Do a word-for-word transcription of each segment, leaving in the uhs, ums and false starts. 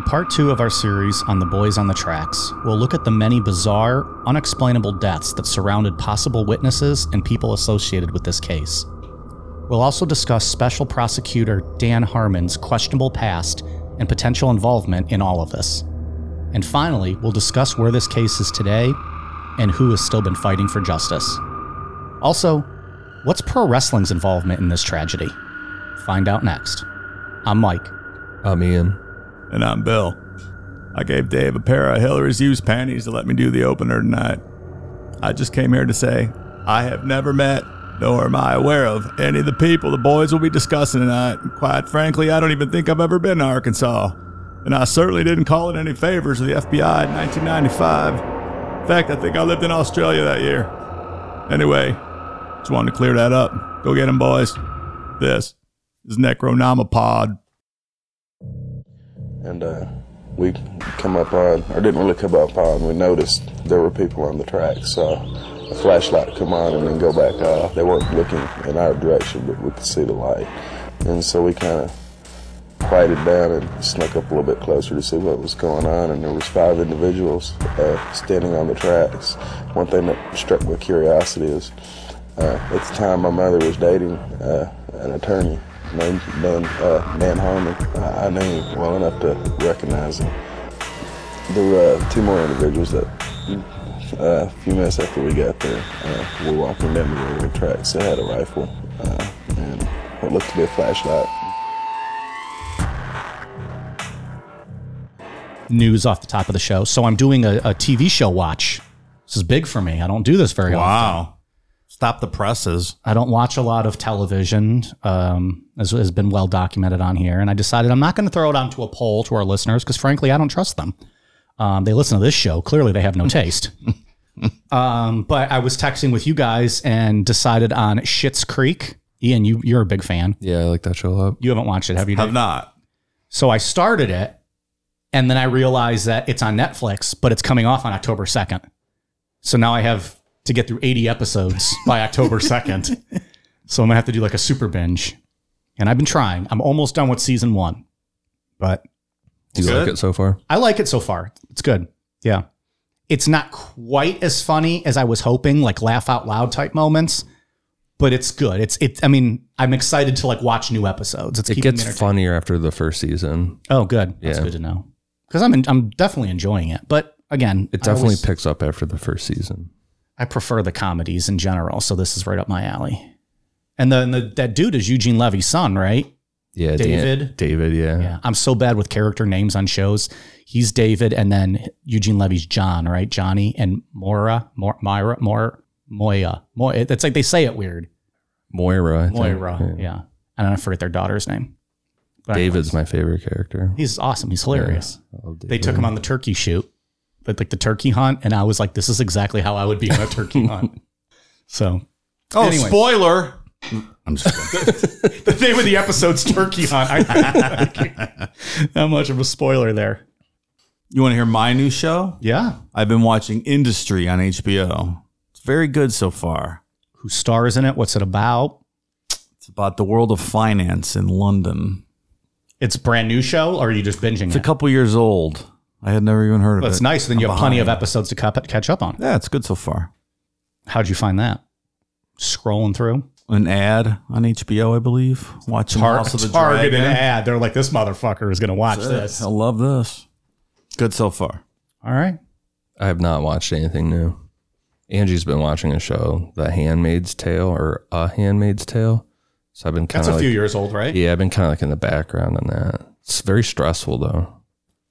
In part two of our series on The Boys on the Tracks, we'll look at the many bizarre, unexplainable deaths that surrounded possible witnesses and people associated with this case. We'll also discuss Special Prosecutor Dan Harmon's questionable past and potential involvement in all of this. And finally, we'll discuss where this case is today and who has still been fighting for justice. Also, what's pro wrestling's involvement in this tragedy? Find out next. I'm Mike. I'm Ian. And I'm Bill. I gave Dave a pair of Hillary's used panties to let me do the opener tonight. I just came here to say, I have never met, nor am I aware of, any of the people the boys will be discussing tonight. And quite frankly, I don't even think I've ever been to Arkansas. And I certainly didn't call in any favors to the F B I in nineteen ninety-five. In fact, I think I lived in Australia that year. Anyway, just wanted to clear that up. Go get them, boys. This is Necronomapod. And uh, we come up on, or didn't really come up on, we noticed there were people on the track, so a flashlight would come on and then go back off. They weren't looking in our direction, but we could see the light. And so we kind of quieted down and snuck up a little bit closer to see what was going on, and there was five individuals uh, standing on the tracks. One thing that struck my curiosity is, uh, at the time my mother was dating uh, an attorney, named Dan, uh, Dan Harmon. I, I knew him well enough to recognize him. There were uh, two more individuals that uh, a few minutes after we got there uh, were walking down the railroad tracks. They had a rifle uh, and what looked to be a flashlight. News off the top of the show. So I'm doing a, a T V show watch. This is big for me. I don't do this very wow. often. Wow. Stop the presses. I don't watch a lot of television, um, as has been well documented on here. And I decided I'm not going to throw it onto a poll to our listeners because, frankly, I don't trust them. Um, they listen to this show. Clearly, they have no taste. um, but I was texting with you guys and decided on Schitt's Creek. Ian, you, you're a big fan. Yeah, I like that show a lot. You haven't watched it, have you? Have Dave? Not. So I started it, and then I realized that it's on Netflix, but it's coming off on October second. So now I have to get through eighty episodes by October second. So I'm going to have to do like a super binge. And I've been trying. I'm almost done with season one. But do you like it so far? I like it so far. It's good. Yeah. It's not quite as funny as I was hoping, like laugh out loud type moments, but it's good. It's it I mean, I'm excited to like watch new episodes. It's it gets funnier after the first season. Oh, good. Yeah. That's good to know. Cuz I'm in, I'm definitely enjoying it. But again, it definitely always picks up after the first season. I prefer the comedies in general, so this is right up my alley. And then the, that dude is Eugene Levy's son, right? Yeah, David. Dan, David, yeah. yeah. I'm so bad with character names on shows. He's David, and then Eugene Levy's John, right? Johnny and Moira, Moira, Moira, Moira, Moira. Moira. It's like they say it weird. Moira. I Moira, think. yeah. yeah. And I forget their daughter's name. But David's my favorite character. He's awesome. He's hilarious. Yeah. They took him on the turkey shoot. But like the turkey hunt, and I was like, this is exactly how I would be on a turkey hunt. So, oh, anyway. Spoiler. I'm just kidding. The, the name of the episode's Turkey Hunt. I, how much of a spoiler there. You want to hear my new show? Yeah. I've been watching Industry on H B O. It's very good so far. Who stars in it? What's it about? It's about the world of finance in London. It's a brand new show, or are you just binging it? It's a couple years old. I had never even heard of well, it. That's nice. Then I'm you have plenty it. of episodes to catch up on. Yeah, it's good so far. How'd you find that? Scrolling through? An ad on H B O, I believe. Watching Tar- House of the Targeted Dragon. Ad. They're like, this motherfucker is going to watch That's this. It. I love this. Good so far. All right. I have not watched anything new. Angie's been watching a show, The Handmaid's Tale, or A Handmaid's Tale. So I've been kind of That's a like, few years old, right? Yeah, I've been kind of like in the background on that. It's very stressful, though.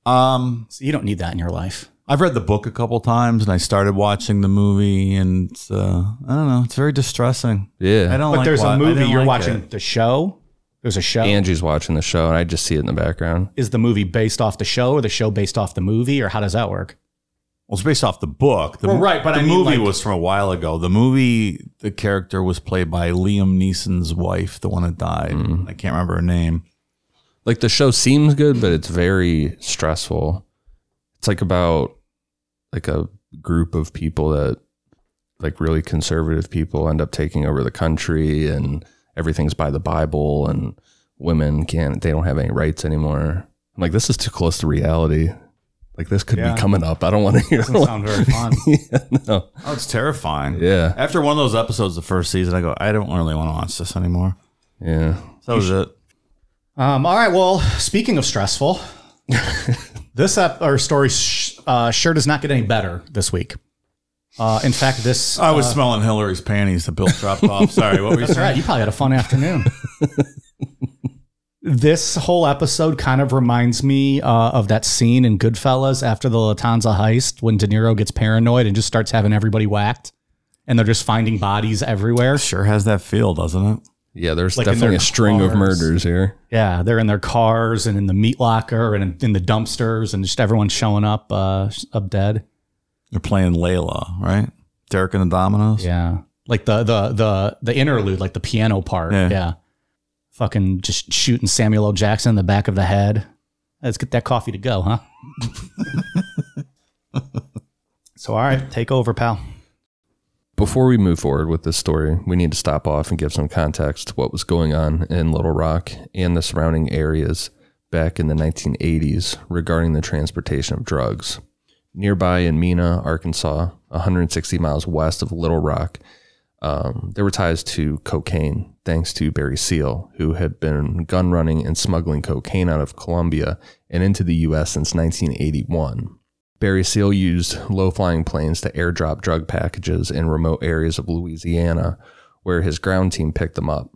Um, so you don't need that in your life. I've read the book a couple times, and I started watching the movie, and uh, I don't know. It's very distressing. Yeah, I don't. But like there's what, a movie you're like watching it. The show. There's a show. Angie's watching the show, and I just see it in the background. Is the movie based off the show, or the show based off the movie, or how does that work? Well, it's based off the book. The, well, right, but the I mean, movie like, was from a while ago. The movie, the character was played by Liam Neeson's wife, the one that died. Mm-hmm. I can't remember her name. Like, the show seems good, but it's very stressful. It's like about like a group of people that like really conservative people end up taking over the country, and everything's by the Bible, and women can't, they don't have any rights anymore. I'm like, this is too close to reality. Like, this could yeah. be coming up. I don't want to hear it. Doesn't sound very fun. yeah, no. Oh, it's terrifying. Yeah. After one of those episodes, the first season, I go, I don't really want to watch this anymore. Yeah. So that was it. Um, all right. Well, speaking of stressful, this ep- or story sh- uh, sure does not get any better this week. Uh, in fact, this... I was uh, smelling Hillary's panties that Bill dropped off. Sorry, what were you that's saying? That's right. You probably had a fun afternoon. This whole episode kind of reminds me uh, of that scene in Goodfellas after the Latanza heist when De Niro gets paranoid and just starts having everybody whacked, and they're just finding bodies everywhere. Sure has that feel, doesn't it? Yeah, there's like definitely a string cars. of murders here. Yeah, they're in their cars and in the meat locker and in, in the dumpsters and just everyone's showing up, uh, up dead. They're playing Layla, right? Derek and the Dominoes. Yeah. Like the the the the interlude, like the piano part. Yeah. yeah. Fucking just shooting Samuel L. Jackson in the back of the head. Let's get that coffee to go, huh? So, all right, take over, pal. Before we move forward with this story, we need to stop off and give some context to what was going on in Little Rock and the surrounding areas back in the nineteen eighties regarding the transportation of drugs. Nearby in Mena, Arkansas, one hundred sixty miles west of Little Rock, um, there were ties to cocaine, thanks to Barry Seal, who had been gun running and smuggling cocaine out of Colombia and into the U S since nineteen eighty-one. Barry Seal used low-flying planes to airdrop drug packages in remote areas of Louisiana, where his ground team picked them up.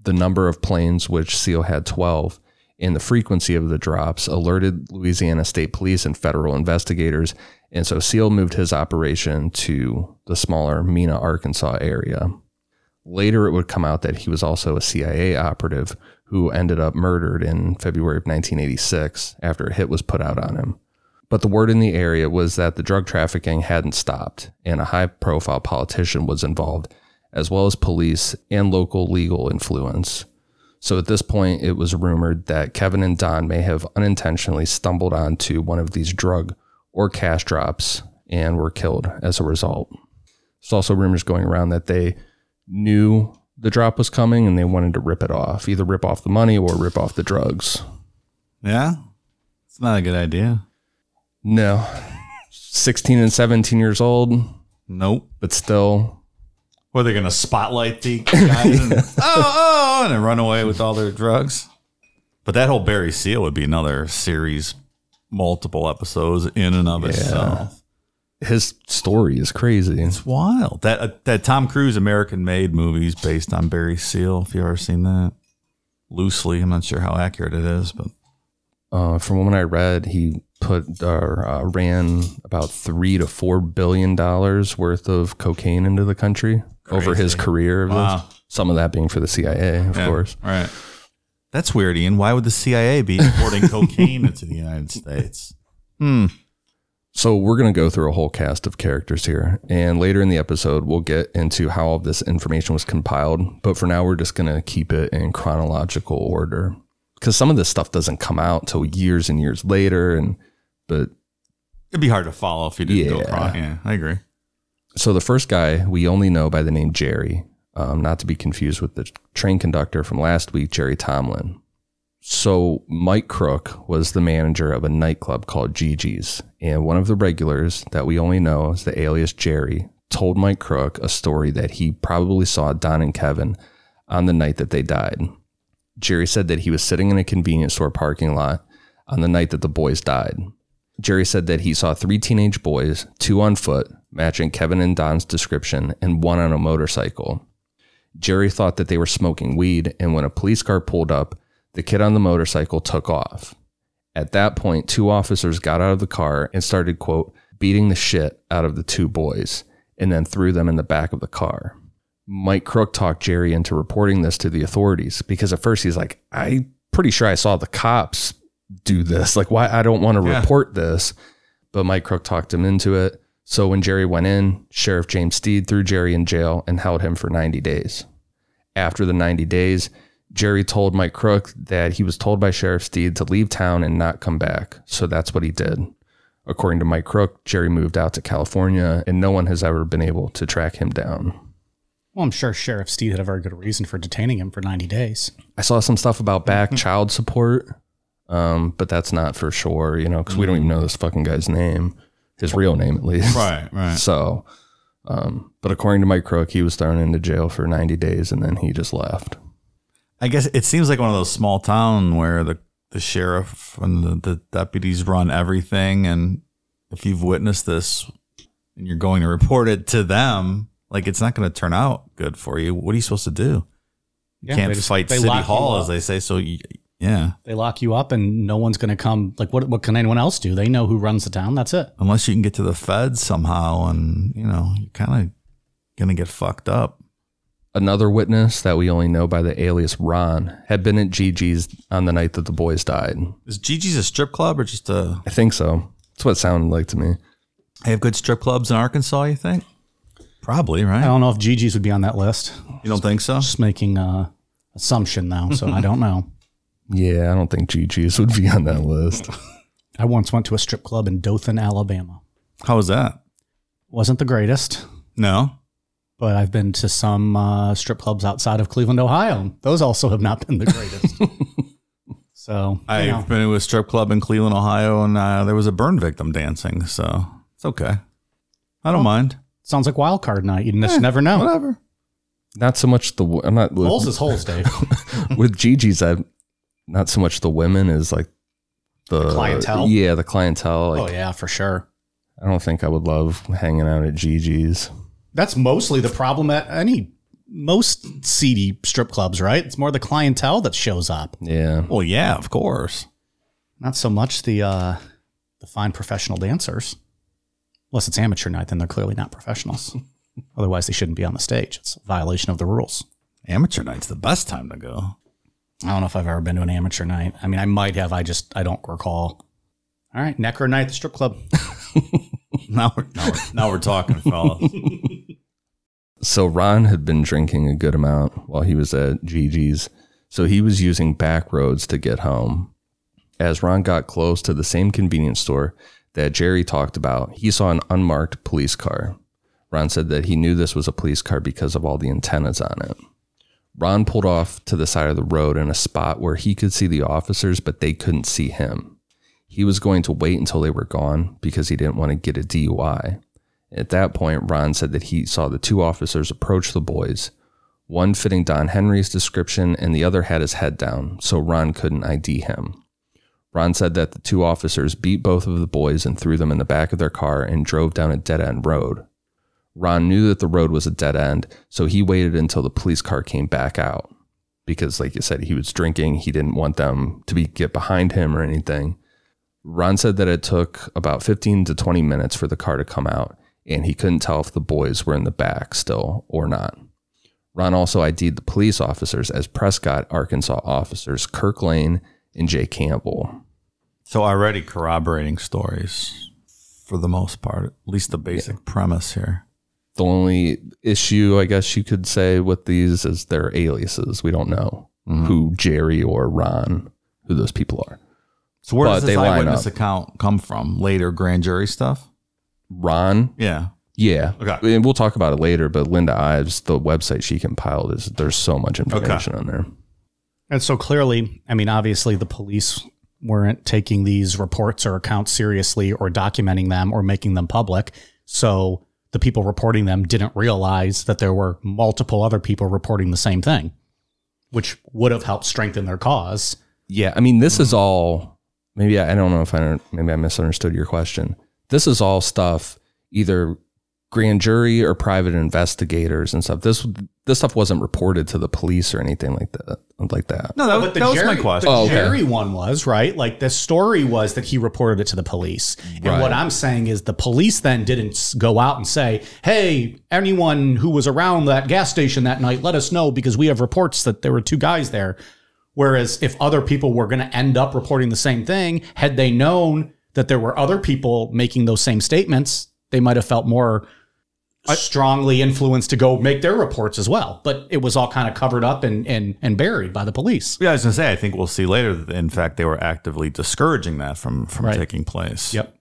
The number of planes, which Seal had twelve, and the frequency of the drops alerted Louisiana State Police and federal investigators, and so Seal moved his operation to the smaller Mena, Arkansas area. Later, it would come out that he was also a C I A operative who ended up murdered in February of nineteen eighty-six after a hit was put out on him. But the word in the area was that the drug trafficking hadn't stopped, and a high-profile politician was involved, as well as police and local legal influence. So at this point, it was rumored that Kevin and Don may have unintentionally stumbled onto one of these drug or cash drops and were killed as a result. There's also rumors going around that they knew the drop was coming and they wanted to rip it off, either rip off the money or rip off the drugs. Yeah, it's not a good idea. No. sixteen and seventeen years old. Nope. But still. Were they going to spotlight the guys and, oh, oh, and then run away with all their drugs? But that whole Barry Seal would be another series, multiple episodes in and of yeah. itself. His story is crazy. It's wild. That uh, that Tom Cruise American Made movie's based on Barry Seal, if you've ever seen that. Loosely. I'm not sure how accurate it is, but. Uh, from what I read, he put or uh, ran about three to four billion dollars worth of cocaine into the country Crazy. over his career. Wow. Some of that being for the C I A, of yeah. course. All right, that's weird, Ian. Why would the C I A be importing cocaine into the United States? Hmm. So we're going to go through a whole cast of characters here, and later in the episode, we'll get into how all this information was compiled. But for now, we're just going to keep it in chronological order. Because some of this stuff doesn't come out till years and years later, and but it'd be hard to follow if you didn't yeah. go across. Yeah, I agree. So the first guy we only know by the name Jerry, um, not to be confused with the train conductor from last week, Jerry Tomlin. So Mike Crook was the manager of a nightclub called Gigi's, and one of the regulars that we only know as the alias Jerry told Mike Crook a story that he probably saw Don and Kevin on the night that they died. Jerry said that he was sitting in a convenience store parking lot on the night that the boys died. Jerry said that he saw three teenage boys, two on foot, matching Kevin and Don's description, and one on a motorcycle. Jerry thought that they were smoking weed, and when a police car pulled up, the kid on the motorcycle took off. At that point, two officers got out of the car and started, quote, beating the shit out of the two boys, and then threw them in the back of the car. Mike Crook talked Jerry into reporting this to the authorities because at first he's like, I'm pretty sure I saw the cops do this. Like, why? I don't want to yeah. report this. But Mike Crook talked him into it. So when Jerry went in, Sheriff James Steed threw Jerry in jail and held him for ninety days. After the ninety days, Jerry told Mike Crook that he was told by Sheriff Steed to leave town and not come back. So that's what he did. According to Mike Crook, Jerry moved out to California and no one has ever been able to track him down. Well, I'm sure Sheriff Steed had a very good reason for detaining him for ninety days. I saw some stuff about back child support Um, but that's not for sure, you know, because mm-hmm. we don't even know this fucking guy's name, his real name at least. Right, right. So, um, but according to Mike Crook, he was thrown into jail for ninety days and then he just left. I guess it seems like one of those small town where the, the sheriff and the, the deputies run everything. And if you've witnessed this and you're going to report it to them, like, it's not going to turn out good for you. What are you supposed to do? You yeah, can't just, fight City Hall, as they say. So you, yeah, they lock you up and no one's going to come. Like, what, what can anyone else do? They know who runs the town. That's it. Unless you can get to the feds somehow. And, you know, you're kind of going to get fucked up. Another witness that we only know by the alias Ron had been at Gigi's on the night that the boys died. Is Gigi's a strip club or just a... I think so. That's what it sounded like to me. They have good strip clubs in Arkansas, you think? Probably, right? I don't know if Gigi's would be on that list. You don't think so? Just making an assumption now, so I don't know. Yeah, I don't think Gigi's would be on that list. I once went to a strip club in Dothan, Alabama. How was that? Wasn't the greatest. No? But I've been to some uh, strip clubs outside of Cleveland, Ohio. Those also have not been the greatest. So I've you know. been to a strip club in Cleveland, Ohio, and uh, there was a burn victim dancing. So it's okay. I don't well, mind. Sounds like wild card night. You just eh, never know. Whatever. Not so much the I'm not with, holes is holes, Dave. With Gigi's, I've not so much the women is like the, the clientele. Yeah, the clientele. Like, oh yeah, for sure. I don't think I would love hanging out at Gigi's. That's mostly the problem at any most seedy strip clubs, right? It's more the clientele that shows up. Yeah. Well, yeah, of course. Not so much the uh, the fine professional dancers. Unless it's amateur night, then they're clearly not professionals. Otherwise, they shouldn't be on the stage. It's a violation of the rules. Amateur night's the best time to go. I don't know if I've ever been to an amateur night. I mean, I might have. I just, I don't recall. All right. Necro night at the strip club. now, we're, now, we're, now we're talking, fellas. So Ron had been drinking a good amount while he was at Gigi's, so he was using back roads to get home. As Ron got close to the same convenience store that Jerry talked about, he saw an unmarked police car. Ron said that he knew this was a police car because of all the antennas on it. Ron pulled off to the side of the road in a spot where he could see the officers, but they couldn't see him. He was going to wait until they were gone because he didn't want to get a D U I. At that point, Ron said that he saw the two officers approach the boys, one fitting Don Henry's description and the other had his head down, so Ron couldn't I D him. Ron said that the two officers beat both of the boys and threw them in the back of their car and drove down a dead-end road. Ron knew that the road was a dead end, so he waited until the police car came back out. Because, like you said, he was drinking. He didn't want them to be get behind him or anything. Ron said that it took about fifteen to twenty minutes for the car to come out, and he couldn't tell if the boys were in the back still or not. Ron also I D'd the police officers as Prescott, Arkansas officers Kirk Lane and Jay Campbell. So already corroborating stories for the most part, at least the basic yeah. premise here. The only issue, I guess you could say, with these is their aliases. We don't know mm-hmm. who Jerry or Ron, who those people are. So where but does this eyewitness account come from? Later grand jury stuff? Ron? Yeah. Yeah. Okay. And we'll talk about it later, but Linda Ives, the website she compiled, is there's so much information okay. on there. And so clearly, I mean, obviously the police weren't taking these reports or accounts seriously or documenting them or making them public. So the people reporting them didn't realize that there were multiple other people reporting the same thing, which would have helped strengthen their cause. Yeah. I mean, this is all, maybe I, I don't know if I don't, maybe I misunderstood your question. This is all stuff, either grand jury or private investigators and stuff. This this stuff wasn't reported to the police or anything like that. Like that. No, that, oh, was, that Jerry, was my question. The oh, okay. Jerry one was, right? Like the story was that he reported it to the police. And right. what I'm saying is the police then didn't go out and say, hey, anyone who was around that gas station that night, let us know because we have reports that there were two guys there. Whereas if other people were going to end up reporting the same thing, had they known that there were other people making those same statements, they might have felt more strongly influenced to go make their reports as well. But it was all kind of covered up and and, and buried by the police. Yeah, I was going to say, I think we'll see later that, in fact, they were actively discouraging that from, from right. taking place. Yep.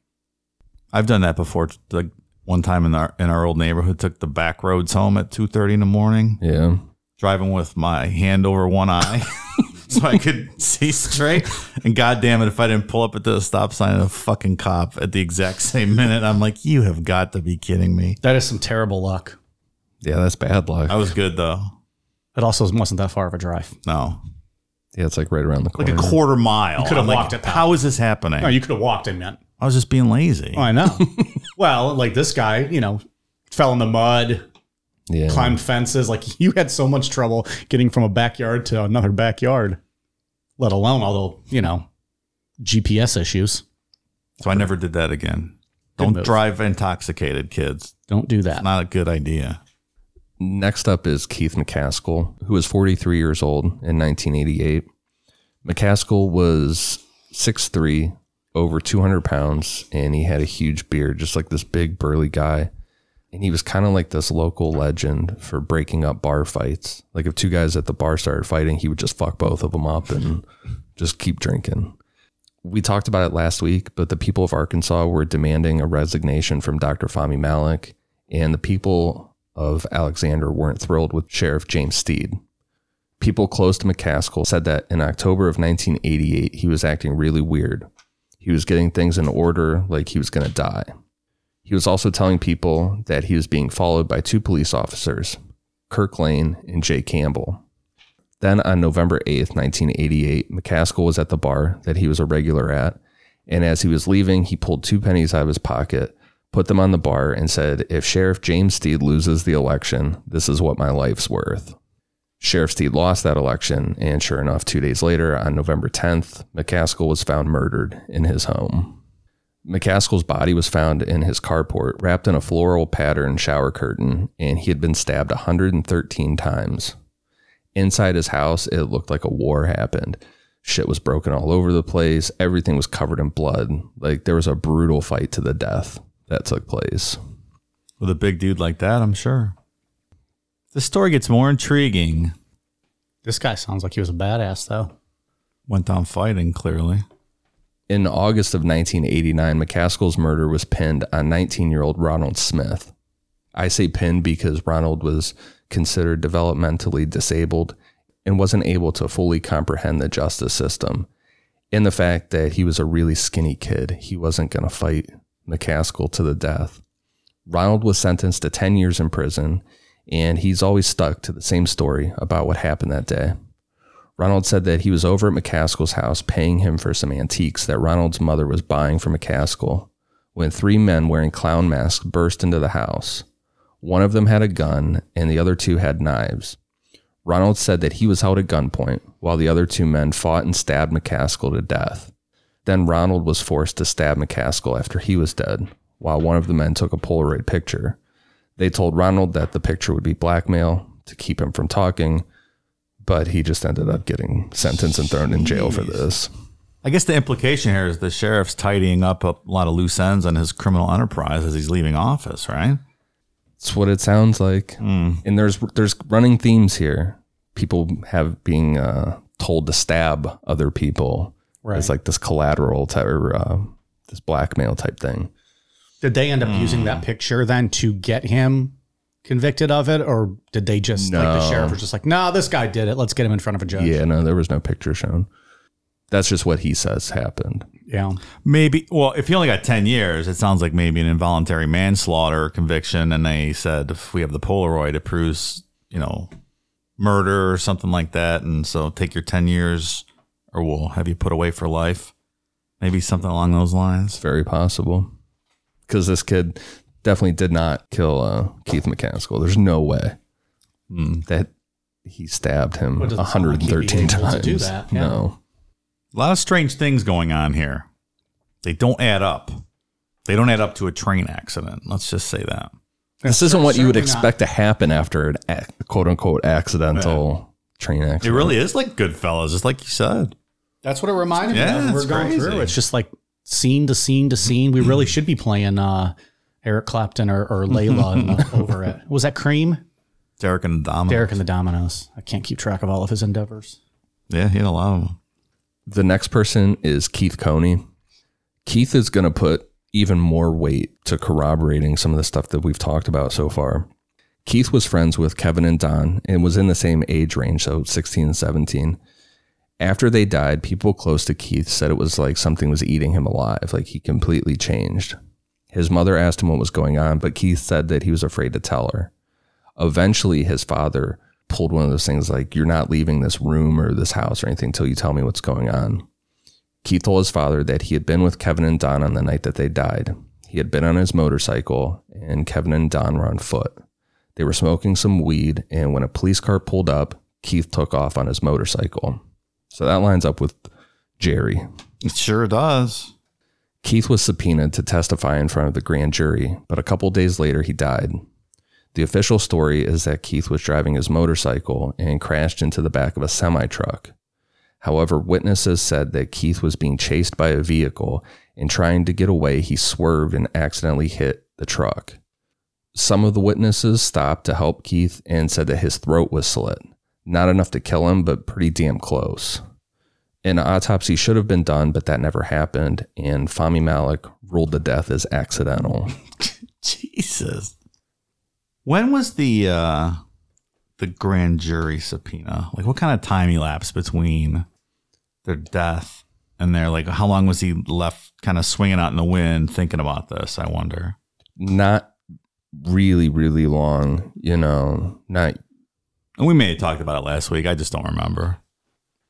I've done that before. Like one time in our in our old neighborhood, took the back roads home at two thirty in the morning. Yeah. Driving with my hand over one eye. so I could see straight. And goddamn it, if I didn't pull up at the stop sign of a fucking cop at the exact same minute, I'm like, you have got to be kidding me. That is some terrible luck. Yeah, that's bad luck. I was good, though. It also wasn't that far of a drive. No. Yeah, it's like right around the corner. Like a quarter mile. You could have walked like, it. Though. How is this happening? No, you could have walked it, man. I was just being lazy. Oh, I know. Well, like this guy, you know, fell in the mud, yeah. climbed fences. Like you had so much trouble getting from a backyard to another backyard, let alone, although, you know, G P S issues. So I never did that again. Good Don't move. Drive intoxicated, kids. Don't do that. It's not a good idea. Next up is Keith McCaskill, who was forty-three years old in nineteen eighty-eight. McCaskill was six foot three, over two hundred pounds, and he had a huge beard, just like this big burly guy. And he was kind of like this local legend for breaking up bar fights. Like if two guys at the bar started fighting, he would just fuck both of them up and just keep drinking. We talked about it last week, but the people of Arkansas were demanding a resignation from Doctor Fahmi Malik, and the people of Alexander weren't thrilled with Sheriff James Steed. People close to McCaskill said that in October of nineteen eighty-eight, he was acting really weird. He was getting things in order like he was going to die. He was also telling people that he was being followed by two police officers, Kirk Lane and Jay Campbell. Then on November eighth, nineteen eighty-eight, McCaskill was at the bar that he was a regular at, and as he was leaving, he pulled two pennies out of his pocket, put them on the bar, and said, "If Sheriff James Steed loses the election, this is what my life's worth." Sheriff Steed lost that election, and sure enough, two days later, on November tenth, McCaskill was found murdered in his home. McCaskill's body was found in his carport, wrapped in a floral pattern shower curtain, and he had been stabbed one hundred thirteen times. Inside his house, it looked like a war happened. Shit was broken all over the place. Everything was covered in blood. Like, there was a brutal fight to the death that took place. With a big dude like that, I'm sure. The story gets more intriguing. This guy sounds like he was a badass, though. Went down fighting, clearly. In August of nineteen eighty-nine, McCaskill's murder was pinned on nineteen-year-old Ronald Smith. I say pinned because Ronald was considered developmentally disabled and wasn't able to fully comprehend the justice system. And the fact that he was a really skinny kid, he wasn't going to fight McCaskill to the death. Ronald was sentenced to ten years in prison, and he's always stuck to the same story about what happened that day. Ronald said that he was over at McCaskill's house paying him for some antiques that Ronald's mother was buying for McCaskill when three men wearing clown masks burst into the house. One of them had a gun and the other two had knives. Ronald said that he was held at gunpoint while the other two men fought and stabbed McCaskill to death. Then Ronald was forced to stab McCaskill after he was dead, while one of the men took a Polaroid picture. They told Ronald that the picture would be blackmail to keep him from talking, but he just ended up getting sentenced and thrown in jail for this. I guess the implication here is the sheriff's tidying up a lot of loose ends on his criminal enterprise as he's leaving office, right? That's what it sounds like. Mm. And there's there's running themes here. People have being uh, told to stab other people. Right. It's like this collateral type or uh, this blackmail type thing. Did they end up mm. using that picture then to get him convicted of it? Or did they just, no. like the sheriff was just like, no, nah, this guy did it. Let's get him in front of a judge. Yeah, no, there was no picture shown. That's just what he says happened. Yeah. Maybe. Well, if he only got ten years, it sounds like maybe an involuntary manslaughter conviction. And they said, if we have the Polaroid, it proves, you know, murder or something like that. And so take your ten years. Or we'll have you put away for life. Maybe something along those lines. Very possible. Because this kid definitely did not kill uh, Keith McCaskill. There's no way mm. that he stabbed him one hundred thirteen times. To do that, yeah. No. A lot of strange things going on here. They don't add up. They don't add up to a train accident. Let's just say that. That's this isn't what you would expect not. to happen after an quote-unquote accidental yeah. train accident. It really is like Goodfellas, just like you said. That's what it reminded yeah, me of. We're going crazy. through. It's just like scene to scene to scene. We really should be playing uh, Eric Clapton or, or Layla over it. Was that Cream? Derek and the Dominoes. Derek and the Dominoes. I can't keep track of all of his endeavors. Yeah, he had a lot of them. The next person is Keith Coney. Keith is going to put even more weight to corroborating some of the stuff that we've talked about so far. Keith was friends with Kevin and Don and was in the same age range, so sixteen and seventeen. after they died, people close to Keith said it was like something was eating him alive. Like he completely changed. His mother asked him what was going on, but Keith said that he was afraid to tell her. Eventually, his father pulled one of those things like, you're not leaving this room or this house or anything until you tell me what's going on. Keith told his father that he had been with Kevin and Don on the night that they died. He had been on his motorcycle, and Kevin and Don were on foot. They were smoking some weed, and when a police car pulled up, Keith took off on his motorcycle. So that lines up with Jerry. It sure does. Keith was subpoenaed to testify in front of the grand jury, but a couple days later he died. The official story is that Keith was driving his motorcycle and crashed into the back of a semi-truck. However, witnesses said that Keith was being chased by a vehicle, and trying to get away, he swerved and accidentally hit the truck. Some of the witnesses stopped to help Keith and said that his throat was slit. Not enough to kill him, but pretty damn close. An autopsy should have been done, but that never happened, and Fahmi Malik ruled the death as accidental. Jesus. When was the uh, the grand jury subpoena? Like, what kind of time elapsed between their death and their, like, how long was he left kind of swinging out in the wind thinking about this, I wonder? Not really, really long, you know, not... And we may have talked about it last week. I just don't remember.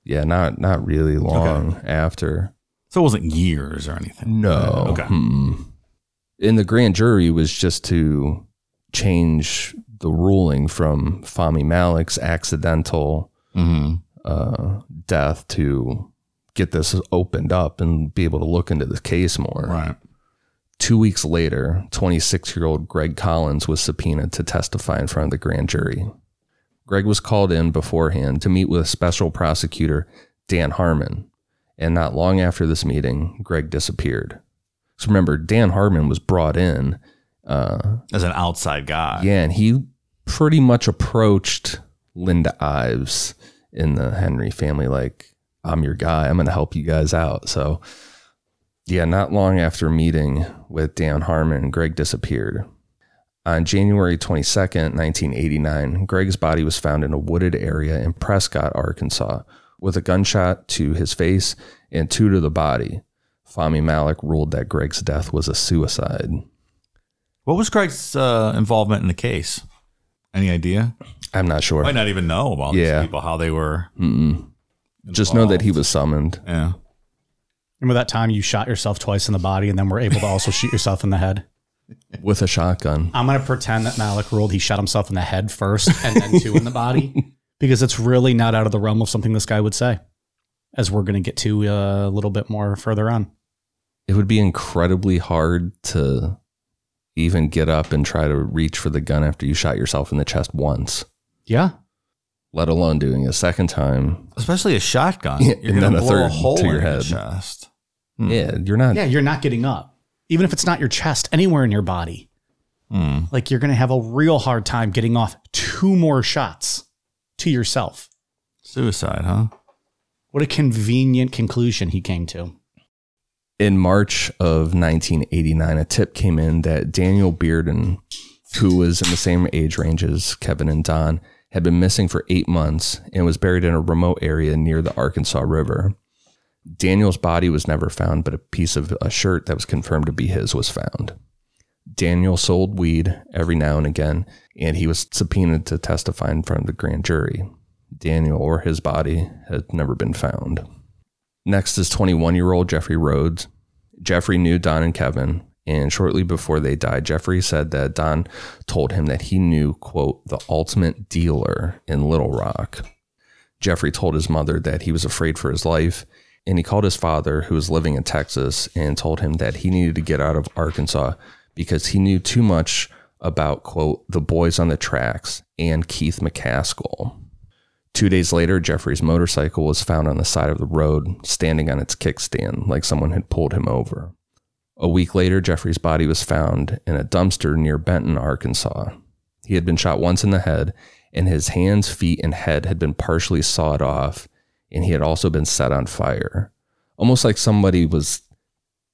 Yeah, not not really long okay. after. So it wasn't years or anything. No. Okay. Hmm. And the grand jury was just to change the ruling from Fahmi Malik's accidental mm-hmm. uh, death to get this opened up and be able to look into the case more. Right. Two weeks later, twenty-six-year-old Greg Collins was subpoenaed to testify in front of the grand jury. Greg was called in beforehand to meet with special prosecutor Dan Harmon, and not long after this meeting, Greg disappeared. So remember, Dan Harmon was brought in uh, as an outside guy. Yeah, and he pretty much approached Linda Ives in the Henry family like, I'm your guy, I'm going to help you guys out. So yeah, not long after meeting with Dan Harmon, Greg disappeared. On January twenty-second, nineteen eighty-nine, Greg's body was found in a wooded area in Prescott, Arkansas, with a gunshot to his face and two to the body. Fahmi Malik ruled that Greg's death was a suicide. What was Greg's uh, involvement in the case? Any idea? I'm not sure. I might not even know about yeah. these people, how they were. Mm-mm. Just know that he was summoned. Yeah. Remember that time you shot yourself twice in the body and then were able to also shoot yourself in the head? With a shotgun. I'm going to pretend that Malik ruled he shot himself in the head first and then two in the body, because it's really not out of the realm of something this guy would say, as we're going to get to a little bit more further on. It would be incredibly hard to even get up and try to reach for the gun after you shot yourself in the chest once. Yeah. Let alone doing it a second time. Especially a shotgun. Yeah, you're going to blow a hole to your in head. Your chest. Hmm. Yeah, you're not. Yeah, you're not getting up. Even if it's not your chest, anywhere in your body, mm. like you're going to have a real hard time getting off two more shots to yourself. Suicide, huh? What a convenient conclusion he came to. In March of nineteen eighty-nine, a tip came in that Daniel Bearden, who was in the same age range as Kevin and Don, had been missing for eight months and was buried in a remote area near the Arkansas River. Daniel's body was never found, but a piece of a shirt that was confirmed to be his was found. Daniel sold weed every now and again, and he was subpoenaed to testify in front of the grand jury. Daniel or his body had never been found. Next is twenty-one-year-old Jeffrey Rhodes. Jeffrey knew Don and Kevin, and shortly before they died, Jeffrey said that Don told him that he knew, quote, the ultimate dealer in Little Rock. Jeffrey told his mother that he was afraid for his life, and he called his father, who was living in Texas, and told him that he needed to get out of Arkansas because he knew too much about, quote, the boys on the tracks and Keith McCaskill. Two days later, Jeffrey's motorcycle was found on the side of the road, standing on its kickstand, like someone had pulled him over. A week later, Jeffrey's body was found in a dumpster near Benton, Arkansas. He had been shot once in the head, and his hands, feet, and head had been partially sawed off, and he had also been set on fire. Almost like somebody was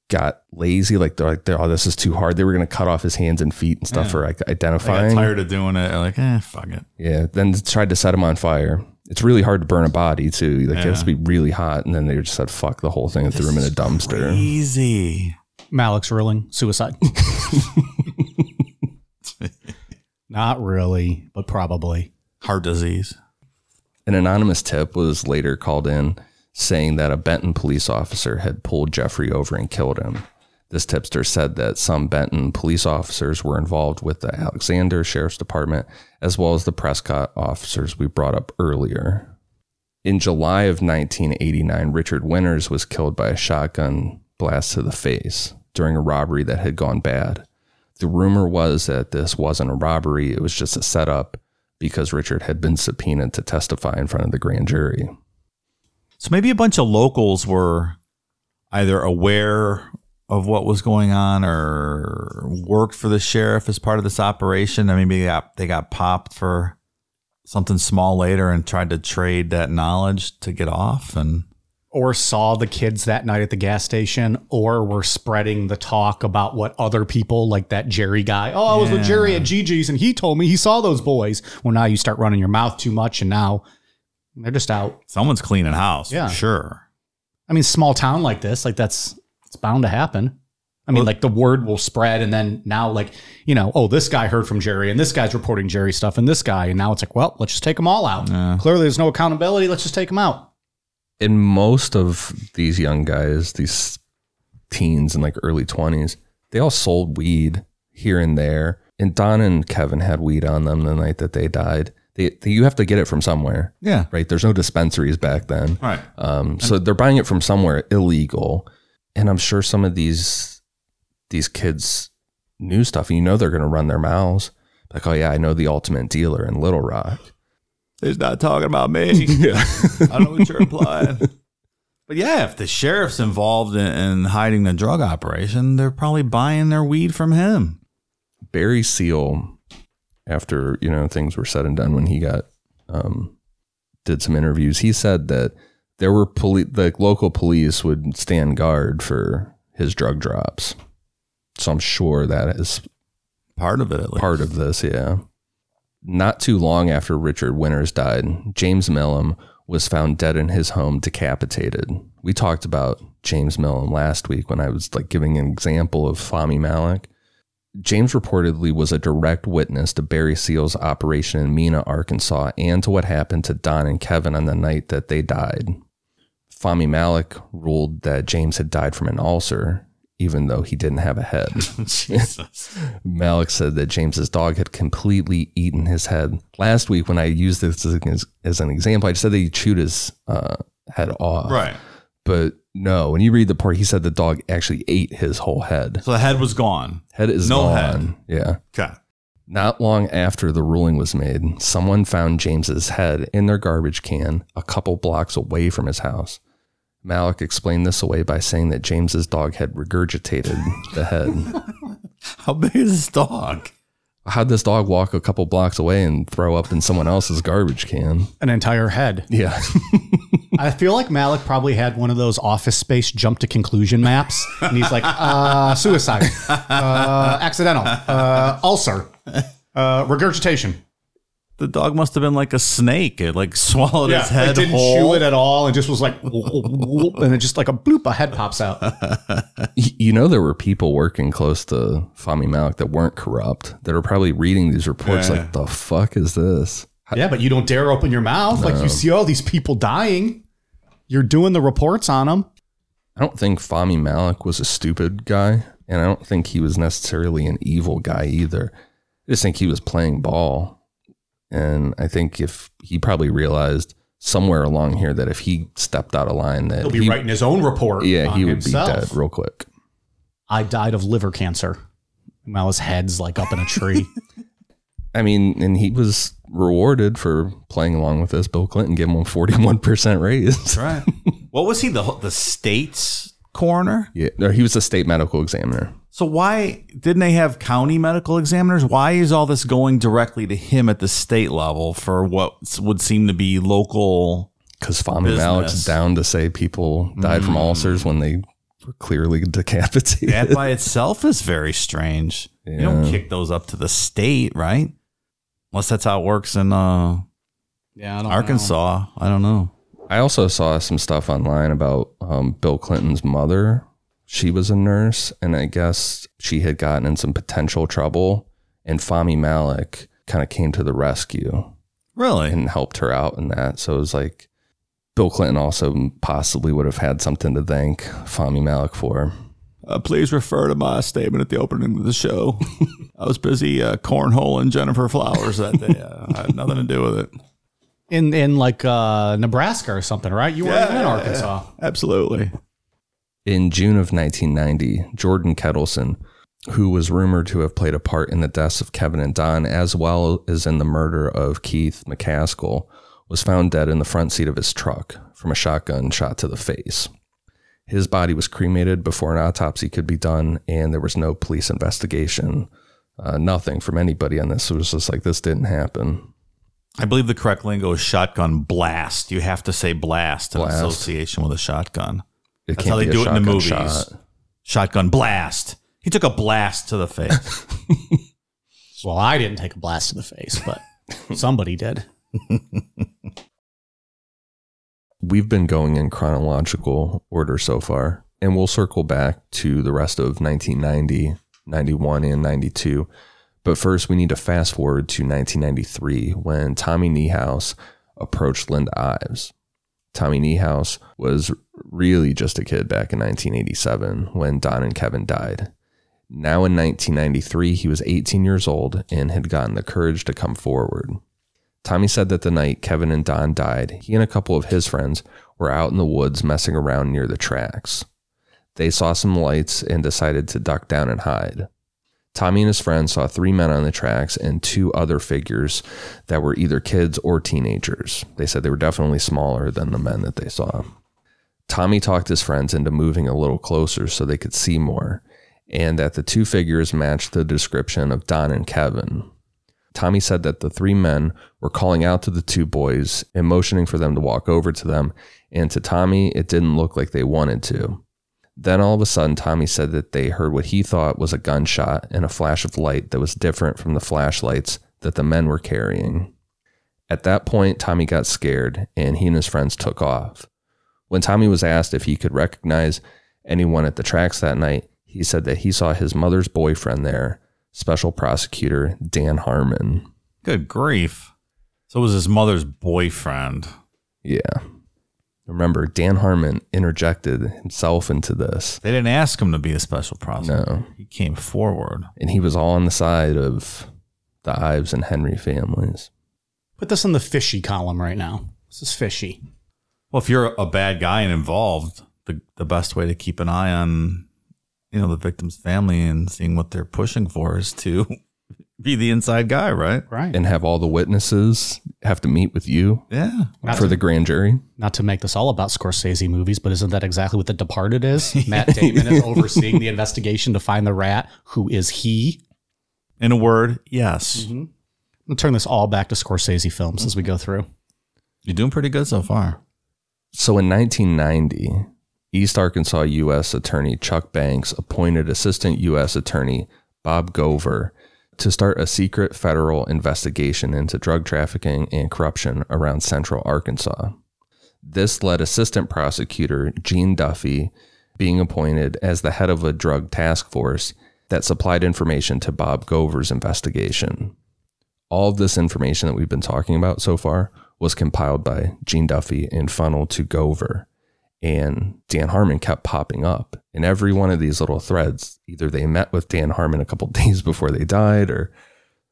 got lazy, like they're like, oh, this is too hard. They were going to cut off his hands and feet and stuff yeah. for like, identifying. They got tired of doing it. Like, eh, fuck it. Yeah, then tried to set him on fire. it's really hard to burn a body too. Like yeah. it has to be really hot. And then they just said, fuck the whole thing and this threw him in a dumpster. Easy. Malik's ruling suicide. Not really, but probably heart disease. An anonymous tip was later called in saying that a Benton police officer had pulled Jeffrey over and killed him. This tipster said that some Benton police officers were involved with the Alexander Sheriff's Department, as well as the Prescott officers we brought up earlier. In July of nineteen eighty-nine, Richard Winters was killed by a shotgun blast to the face during a robbery that had gone bad. The rumor was that this wasn't a robbery, it was just a setup because Richard had been subpoenaed to testify in front of the grand jury. So maybe a bunch of locals were either aware of what was going on or worked for the sheriff as part of this operation. I mean, maybe they got, they got popped for something small later and tried to trade that knowledge to get off, and or saw the kids that night at the gas station, or were spreading the talk about what other people, like that Jerry guy. Oh, I was yeah. with Jerry at Gigi's and he told me he saw those boys. Well, now you start running your mouth too much and now they're just out. Someone's cleaning house. Yeah, for sure. I mean, small town like this, like that's, it's bound to happen. I mean, like the word will spread. And then now like, you know, oh, this guy heard from Jerry and this guy's reporting Jerry stuff and this guy. And now it's like, well, let's just take them all out. Yeah. Clearly there's no accountability. Let's just take them out. And most of these young guys, these teens in like early twenties, they all sold weed here and there. And Don and Kevin had weed on them the night that they died. They, they, you have to get it from somewhere. Yeah. Right. There's no dispensaries back then. Right. Um, so they're buying it from somewhere illegal. And I'm sure some of these these kids knew stuff. And you know they're going to run their mouths. Like, oh, yeah, I know the ultimate dealer in Little Rock. He's not talking about me. Yeah. I don't know what you're implying. But, yeah, if the sheriff's involved in, in hiding the drug operation, they're probably buying their weed from him. Barry Seal, after, you know, things were said and done when he got um, did some interviews, he said that there were police, the local police would stand guard for his drug drops. So I'm sure that is part of it, at least. Part of this, yeah. Not too long after Richard Winters died, James Millam was found dead in his home, decapitated. We talked about James Millam last week when I was like giving an example of Fahmi Malik. James reportedly was a direct witness to Barry Seal's operation in Mena, Arkansas, and to what happened to Don and Kevin on the night that they died. Fahmi Malik ruled that James had died from an ulcer, even though he didn't have a head. Jesus. Malik said that James's dog had completely eaten his head. Last week, when I used this as, as an example, I said that he chewed his uh, head off. Right. But no, when you read the part, he said the dog actually ate his whole head. So the head was gone. Head is no gone. No head. Yeah. Okay. Not long after the ruling was made, someone found James's head in their garbage can a couple blocks away from his house. Malik explained this away by saying that James's dog had regurgitated the head. How big is this dog? How'd this dog walk a couple blocks away and throw up in someone else's garbage can? An entire head. Yeah. I feel like Malik probably had one of those Office Space jump to conclusion maps. And he's like, uh, suicide, uh, accidental, uh, ulcer, uh, regurgitation. The dog must have been like a snake. It like swallowed yeah, his head it didn't whole. Chew it at all. It just was like, and it just like a bloop, a head pops out. You know, there were people working close to Fahmi Malik that weren't corrupt, that are probably reading these reports yeah. like, the fuck is this? How- yeah, but you don't dare open your mouth. No. Like you see all these people dying. You're doing the reports on them. I don't think Fahmi Malik was a stupid guy. And I don't think he was necessarily an evil guy either. I just think he was playing ball. And I think if he probably realized somewhere along here that if he stepped out of line, that he'll be he, writing his own report. Yeah, he would himself. Be dead real quick. I died of liver cancer. Now his head's like up in a tree. I mean, and he was rewarded for playing along with this. Bill Clinton gave him a forty-one percent raise. That's right. What was he, the the state's coroner? Yeah, no, he was a state medical examiner. So why didn't they have county medical examiners? Why is all this going directly to him at the state level for what would seem to be local? Because Fahmi Malik's down to say people died mm. from ulcers when they were clearly decapitated. That by itself is very strange. Yeah. You don't kick those up to the state, right? Unless that's how it works in uh, Yeah, I don't Arkansas. Know. I don't know. I also saw some stuff online about um, Bill Clinton's mother. She was a nurse, and I guess she had gotten in some potential trouble, and Fahmi Malik kind of came to the rescue. Really? And helped her out in that. So it was like Bill Clinton also possibly would have had something to thank Fahmi Malik for. Uh, please refer to my statement at the opening of the show. I was busy uh, cornholing Jennifer Flowers that day. Uh, I had nothing to do with it. In in like uh, Nebraska or something, right? You yeah, were in Arkansas. Yeah, absolutely. In June of nineteen ninety, Jordan Kettleson, who was rumored to have played a part in the deaths of Kevin and Don, as well as in the murder of Keith McCaskill, was found dead in the front seat of his truck from a shotgun shot to the face. His body was cremated before an autopsy could be done, and there was no police investigation. Uh, nothing from anybody on this. It was just like, this didn't happen. I believe the correct lingo is shotgun blast. You have to say blast in blast. association with a shotgun. It That's how they do it in the movies. Shot. Shotgun blast. He took a blast to the face. Well, I didn't take a blast to the face, but somebody did. We've been going in chronological order so far, and we'll circle back to the rest of nineteen ninety, ninety-one, and ninety-two. But first, we need to fast forward to nineteen ninety-three, when Tommy Niehaus approached Linda Ives. Tommy Niehaus was really just a kid back in nineteen eighty-seven when Don and Kevin died. Now in nineteen ninety-three, he was eighteen years old and had gotten the courage to come forward. Tommy said that the night Kevin and Don died, he and a couple of his friends were out in the woods messing around near the tracks. They saw some lights and decided to duck down and hide. Tommy and his friends saw three men on the tracks and two other figures that were either kids or teenagers. They said they were definitely smaller than the men that they saw. Tommy talked his friends into moving a little closer so they could see more, and that the two figures matched the description of Don and Kevin. Tommy said that the three men were calling out to the two boys and motioning for them to walk over to them, and to Tommy, it didn't look like they wanted to. Then all of a sudden, Tommy said that they heard what he thought was a gunshot and a flash of light that was different from the flashlights that the men were carrying. At that point, Tommy got scared, and he and his friends took off. When Tommy was asked if he could recognize anyone at the tracks that night, he said that he saw his mother's boyfriend there, Special Prosecutor Dan Harmon. Good grief. So it was his mother's boyfriend. Yeah. Remember, Dan Harmon interjected himself into this. They didn't ask him to be a special prosecutor. No. He came forward. And he was all on the side of the Ives and Henry families. Put this in the fishy column right now. This is fishy. Well, if you're a bad guy and involved, the, the best way to keep an eye on, you know, the victim's family and seeing what they're pushing for is to be the inside guy, right? Right. And have all the witnesses have to meet with you. Yeah. Not for to, the grand jury. Not to make this all about Scorsese movies, but isn't that exactly what The Departed is? Matt Damon is overseeing the investigation to find the rat. Who is he? In a word, yes. Mm-hmm. I'm going to turn this all back to Scorsese films mm-hmm. as we go through. You're doing pretty good so far. So in nineteen ninety, East Arkansas U S Attorney Chuck Banks appointed Assistant U S Attorney Bob Gover to start a secret federal investigation into drug trafficking and corruption around Central Arkansas. This led Assistant Prosecutor Jean Duffy being appointed as the head of a drug task force that supplied information to Bob Gover's investigation. All of this information that we've been talking about so far was compiled by Jean Duffy and funneled to Gover. And Dan Harmon kept popping up in every one of these little threads. Either they met with Dan Harmon a couple days before they died or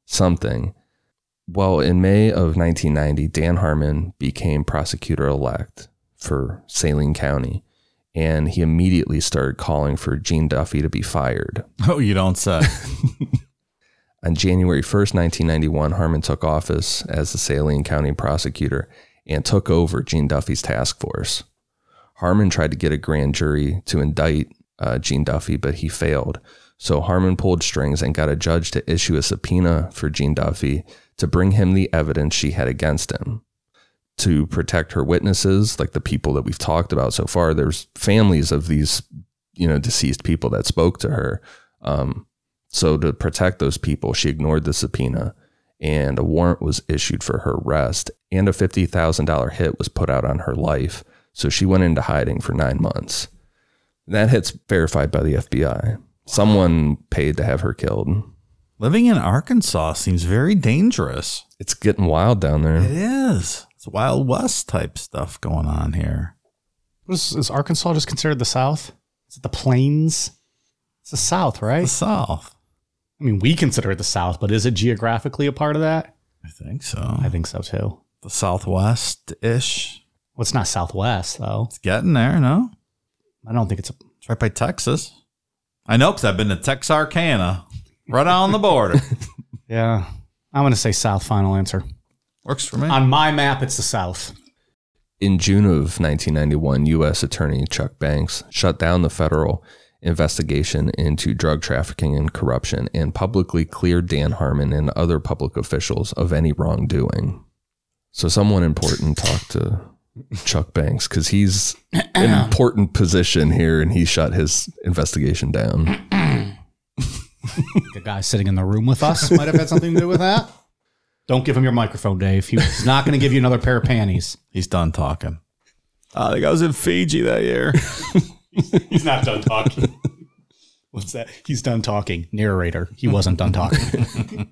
something. Well, in May of nineteen ninety, Dan Harmon became prosecutor-elect for Saline County, and he immediately started calling for Jean Duffy to be fired. Oh, you don't say. On January first, nineteen ninety-one, Harmon took office as the Saline County prosecutor and took over Jean Duffy's task force. Harmon tried to get a grand jury to indict uh, Jean Duffy, but he failed. So Harmon pulled strings and got a judge to issue a subpoena for Jean Duffy to bring him the evidence she had against him. To protect her witnesses, like the people that we've talked about so far, there's families of these, you know, deceased people that spoke to her. Um, so to protect those people, she ignored the subpoena and a warrant was issued for her arrest, and a fifty thousand dollars hit was put out on her life, so she went into hiding for nine months. That hit's verified by the F B I. Wow. Someone paid to have her killed. Living in Arkansas seems very dangerous. It's getting wild down there. It is. It's Wild West type stuff going on here. Is, is Arkansas just considered the South? Is it the Plains? It's the South, right? The South. I mean, we consider it the South, but is it geographically a part of that? I think so. I think so, too. The Southwest-ish. Well, it's not Southwest, though. It's getting there, no? I don't think it's... A- it's right by Texas. I know, because I've been to Texarkana. Right on the border. Yeah. I'm going to say South, final answer. Works for me. On my map, it's the South. In June of nineteen ninety-one, U S Attorney Chuck Banks shut down the federal investigation into drug trafficking and corruption and publicly cleared Dan Harmon and other public officials of any wrongdoing. So someone important talked to Chuck Banks, because he's an important position here, and he shut his investigation down. The guy sitting in the room with us might have had something to do with that. Don't give him your microphone, Dave. He's not going to give you another pair of panties. He's done talking. I think I was in Fiji that year. He's not done talking. What's that? He's done talking. Narrator. He wasn't done talking.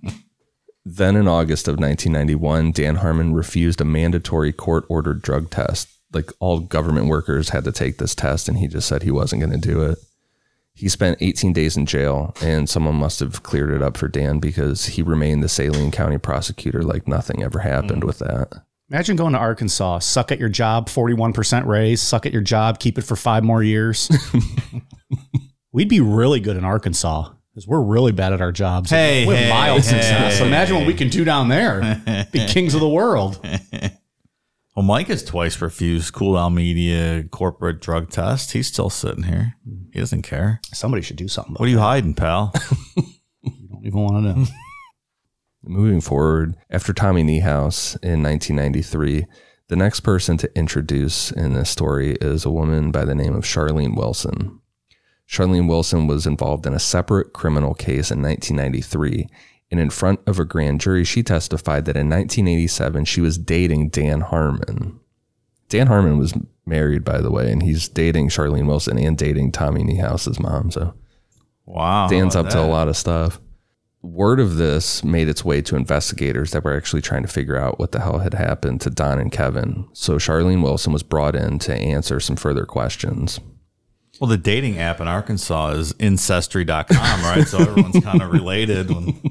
Then in August of nineteen ninety-one, Dan Harmon refused a mandatory court-ordered drug test. Like, all government workers had to take this test, and he just said he wasn't going to do it. He spent eighteen days in jail, and someone must have cleared it up for Dan, because he remained the Saline County prosecutor like nothing ever happened mm. with that. Imagine going to Arkansas, suck at your job, forty-one percent raise, suck at your job, keep it for five more years. We'd be really good in Arkansas. We're really bad at our jobs. Hey, we're hey, miles hey, hey, so imagine hey. what we can do down there. Be kings of the world. Well, Mike has twice refused Cool Down Media corporate drug test. He's still sitting here. He doesn't care. Somebody should do something. What are you that. hiding, pal? You don't even want to know. Moving forward, after Tommy Niehaus in nineteen ninety-three, the next person to introduce in this story is a woman by the name of Charlene Wilson. Charlene Wilson was involved in a separate criminal case in nineteen ninety-three, and in front of a grand jury, she testified that in nineteen eighty-seven, she was dating Dan Harmon. Dan Harmon was married, by the way, and he's dating Charlene Wilson and dating Tommy Niehaus's mom. So, wow, Dan's up that. to a lot of stuff. Word of this made its way to investigators that were actually trying to figure out what the hell had happened to Don and Kevin. So Charlene Wilson was brought in to answer some further questions. Well, the dating app in Arkansas is Ancestry dot com, right? So everyone's kind of related. When...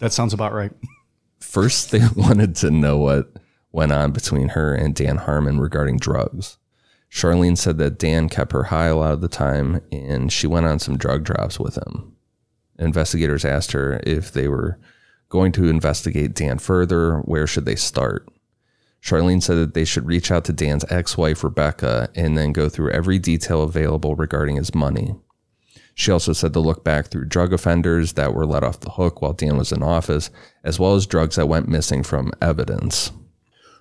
That sounds about right. First, they wanted to know what went on between her and Dan Harmon regarding drugs. Charlene said that Dan kept her high a lot of the time, and she went on some drug drops with him. Investigators asked her if they were going to investigate Dan further, where should they start? Charlene said that they should reach out to Dan's ex-wife, Rebecca, and then go through every detail available regarding his money. She also said to look back through drug offenders that were let off the hook while Dan was in office, as well as drugs that went missing from evidence.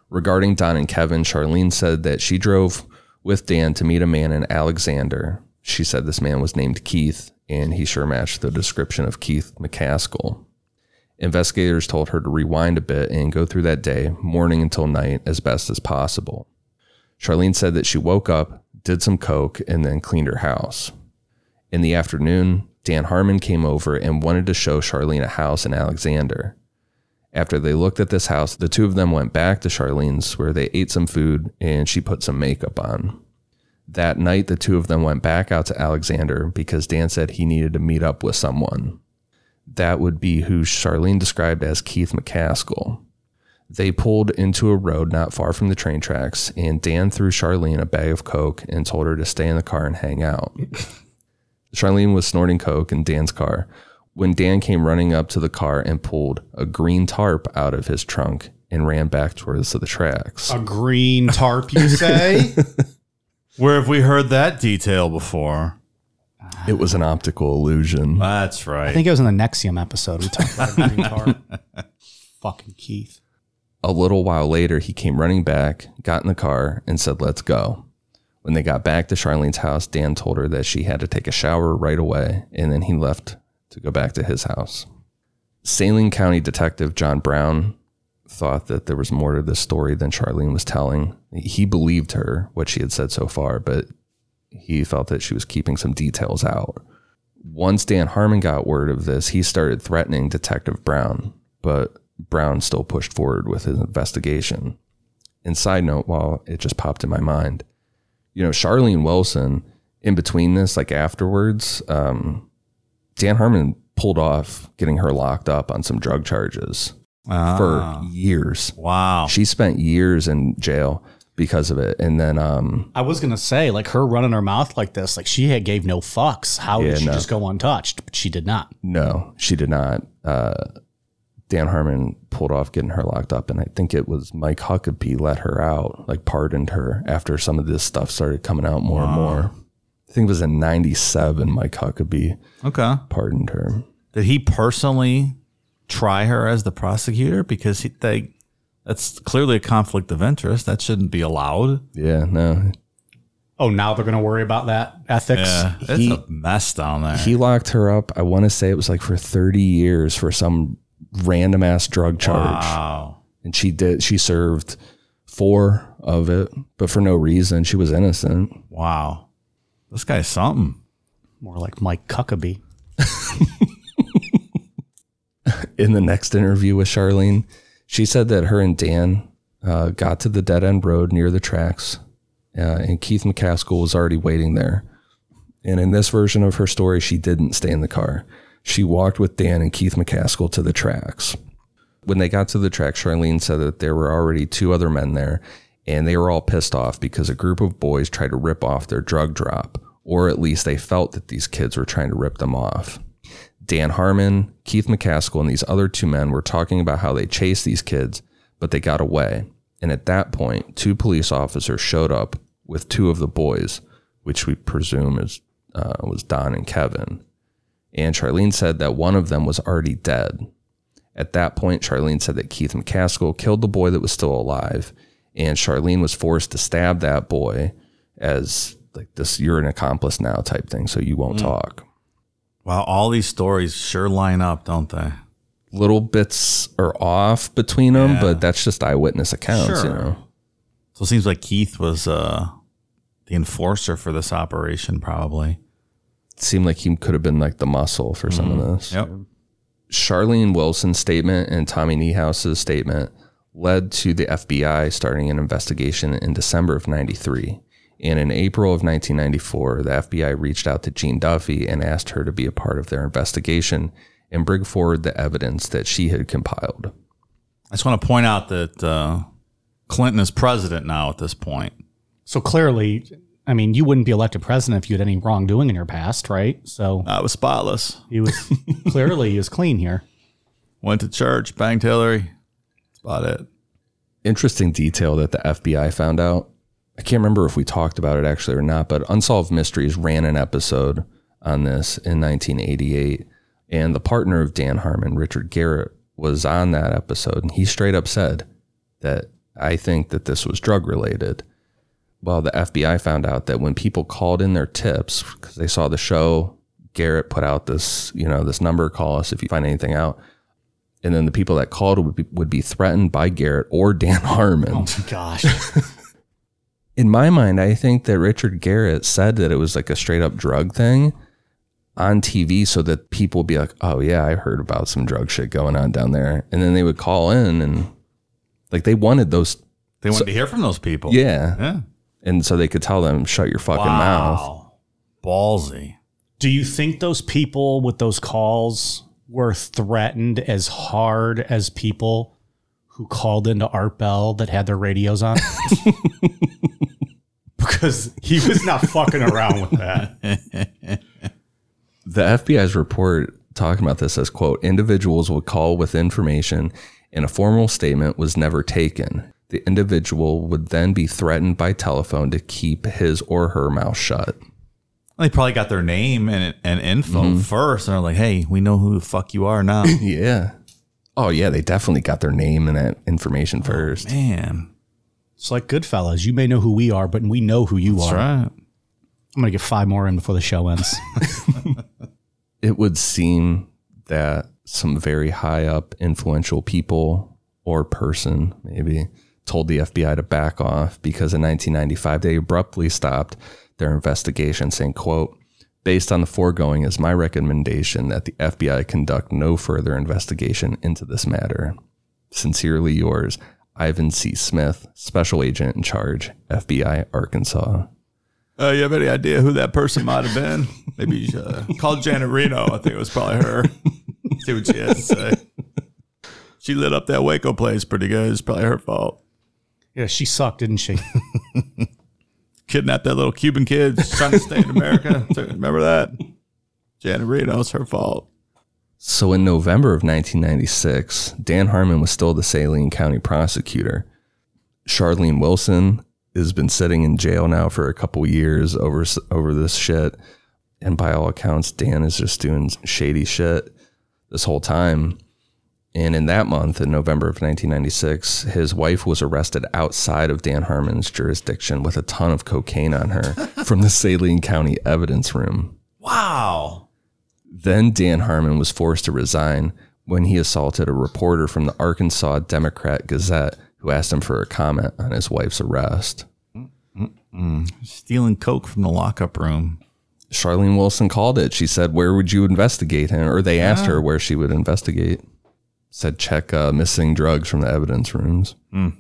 Regarding Don and Kevin, Charlene said that she drove with Dan to meet a man in Alexander. She said this man was named Keith, and he sure matched the description of Keith McCaskill. Investigators told her to rewind a bit and go through that day, morning until night, as best as possible. Charlene said that she woke up, did some coke, and then cleaned her house. In the afternoon, Dan Harmon came over and wanted to show Charlene a house in Alexander. After they looked at this house, the two of them went back to Charlene's, where they ate some food and she put some makeup on. That night, the two of them went back out to Alexander because Dan said he needed to meet up with someone. That would be who Charlene described as Keith McCaskill. They pulled into a road not far from the train tracks, and Dan threw Charlene a bag of coke and told her to stay in the car and hang out. Charlene was snorting coke in Dan's car when Dan came running up to the car and pulled a green tarp out of his trunk and ran back towards the tracks. A green tarp, you say? Where have we heard that detail before? It was an optical illusion. That's right. I think it was in the Nexium episode. We talked about a green car. Fucking Keith. A little while later, he came running back, got in the car, and said, let's go. When they got back to Charlene's house, Dan told her that she had to take a shower right away, and then he left to go back to his house. Saline County Detective John Brown thought that there was more to this story than Charlene was telling. He believed her, what she had said so far, but he felt that she was keeping some details out. Once Dan Harmon got word of this, he started threatening Detective Brown, but Brown still pushed forward with his investigation. And side note, while it just popped in my mind, you know, Charlene Wilson, in between this, like afterwards, um, Dan Harmon pulled off getting her locked up on some drug charges ah. for years. Wow. She spent years in jail because of it. And then um, I was going to say, like, her running her mouth like this, like, she had gave no fucks. How yeah, did she no. just go untouched? But she did not. No, she did not. Uh, Dan Harmon pulled off getting her locked up, and I think it was Mike Huckabee let her out, like pardoned her after some of this stuff started coming out more wow. and more. I think it was in ninety-seven, Mike Huckabee okay. pardoned her. Did he personally try her as the prosecutor? Because he, they, that's clearly a conflict of interest. That shouldn't be allowed. Yeah, no. Oh, now they're going to worry about that ethics? Yeah, it's he, a mess down there. He locked her up, I want to say it was like for thirty years for some random ass drug charge. Wow. And she did she served four of it, but for no reason. She was innocent. Wow. This guy's something. More like Mike Huckabee. In the next interview with Charlene, she said that her and Dan uh, got to the dead end road near the tracks, uh, and Keith McCaskill was already waiting there. And in this version of her story, she didn't stay in the car. She walked with Dan and Keith McCaskill to the tracks. When they got to the tracks, Charlene said that there were already two other men there, and they were all pissed off because a group of boys tried to rip off their drug drop, or at least they felt that these kids were trying to rip them off. Dan Harmon, Keith McCaskill, and these other two men were talking about how they chased these kids, but they got away. And at that point, two police officers showed up with two of the boys, which we presume is uh, was Don and Kevin. And Charlene said that one of them was already dead. At that point, Charlene said that Keith McCaskill killed the boy that was still alive, and Charlene was forced to stab that boy as, like, this, you're an accomplice now type thing, so you won't mm. talk. Wow, all these stories sure line up, don't they? Little bits are off between them, yeah. but that's just eyewitness accounts, sure. you know. So it seems like Keith was uh, the enforcer for this operation, probably. It seemed like he could have been, like, the muscle for mm-hmm. some of this. Yep. Charlene Wilson's statement and Tommy Niehaus's statement led to the F B I starting an investigation in December of ninety-three. And in April of nineteen ninety-four, the F B I reached out to Jean Duffy and asked her to be a part of their investigation and bring forward the evidence that she had compiled. I just want to point out that uh, Clinton is president now at this point. So clearly, I mean, you wouldn't be elected president if you had any wrongdoing in your past, right? So I was spotless. He was clearly he was clean here. Went to church, banged Hillary. About it. Interesting detail that the F B I found out. I can't remember if we talked about it actually or not, but Unsolved Mysteries ran an episode on this in nineteen eighty-eight, and the partner of Dan Harmon, Richard Garrett, was on that episode, and he straight up said that, I think that this was drug related. Well, the F B I found out that when people called in their tips because they saw the show, Garrett put out this, you know, this number, call us if you find anything out. And then the people that called would be, would be threatened by Garrett or Dan Harmon. Oh, my gosh. In my mind, I think that Richard Garrett said that it was like a straight up drug thing on T V so that people would be like, oh, yeah, I heard about some drug shit going on down there. And then they would call in, and like they wanted those. They wanted so, to hear from those people. Yeah. yeah. And so they could tell them, shut your fucking wow. mouth. Ballsy. Do you think those people with those calls were threatened as hard as people who called into Art Bell that had their radios on? Because he was not fucking around with that. The F B I's report talking about this says, quote, individuals would call with information and a formal statement was never taken. The individual would then be threatened by telephone to keep his or her mouth shut. They probably got their name and and info mm-hmm. first, and they're like, "Hey, we know who the fuck you are now." yeah. Oh yeah, they definitely got their name and that information first. Oh, man, it's like Goodfellas. You may know who we are, but we know who you That's are. Right. I'm gonna get five more in before the show ends. It would seem that some very high up influential people or person maybe told the F B I to back off because in nineteen ninety-five, they abruptly stopped their investigation saying, quote, "Based on the foregoing is my recommendation that the F B I conduct no further investigation into this matter. Sincerely yours, Ivan C. Smith, Special Agent in Charge, F B I, Arkansas." Uh, you have any idea who that person might have been? Maybe uh, call Janet Reno. I think it was probably her. See what she has to say. She lit up that Waco place pretty good. It's probably her fault. Yeah, she sucked, didn't she? Kidnapped that little Cuban kid trying to stay in America. Remember that? Janet Reno, it's her fault. So in November of nineteen ninety-six, Dan Harmon was still the Saline County prosecutor. Charlene Wilson has been sitting in jail now for a couple years over over this shit. And by all accounts, Dan is just doing shady shit this whole time. And in that month, in November of nineteen ninety-six, his wife was arrested outside of Dan Harmon's jurisdiction with a ton of cocaine on her from the Saline County evidence room. Wow. Then Dan Harmon was forced to resign when he assaulted a reporter from the Arkansas Democrat Gazette who asked him for a comment on his wife's arrest. Mm-mm. Stealing coke from the lockup room. Charlene Wilson called it. She said, "Where would you investigate him?" Or they yeah. asked her where she would investigate. Said, check uh, missing drugs from the evidence rooms. Mm.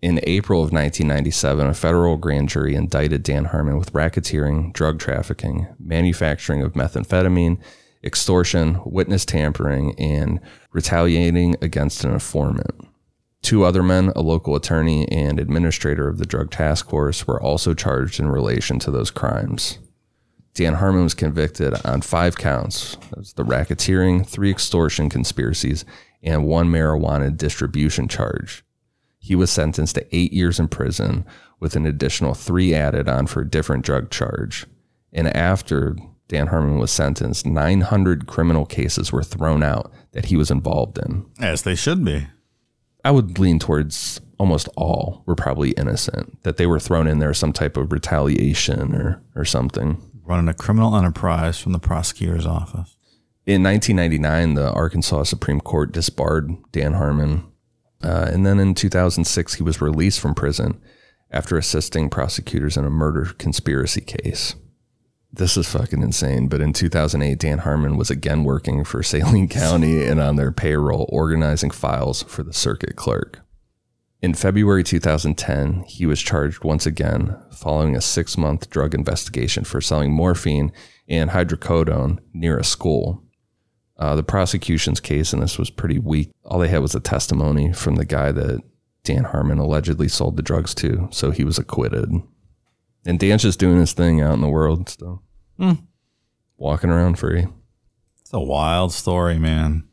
In April of nineteen ninety-seven, a federal grand jury indicted Dan Harmon with racketeering, drug trafficking, manufacturing of methamphetamine, extortion, witness tampering, and retaliating against an informant. Two other men, a local attorney and administrator of the drug task force, were also charged in relation to those crimes. Dan Harmon was convicted on five counts. That's the racketeering, three extortion conspiracies, and one marijuana distribution charge. He was sentenced to eight years in prison with an additional three added on for a different drug charge. And after Dan Harmon was sentenced, nine hundred criminal cases were thrown out that he was involved in. As they should be. I would lean towards almost all were probably innocent, that they were thrown in there some type of retaliation or, or something. Running a criminal enterprise from the prosecutor's office. In nineteen ninety-nine, the Arkansas Supreme Court disbarred Dan Harmon. Uh, and then in two thousand six, he was released from prison after assisting prosecutors in a murder conspiracy case. This is fucking insane. But in two thousand eight, Dan Harmon was again working for Saline County and on their payroll, organizing files for the circuit clerk. In February two thousand ten, he was charged once again following a six-month drug investigation for selling morphine and hydrocodone near a school. Uh, the prosecution's case, and this was pretty weak, all they had was a testimony from the guy that Dan Harmon allegedly sold the drugs to, so he was acquitted. And Dan's just doing his thing out in the world still. Mm. Walking around free. It's a wild story, man.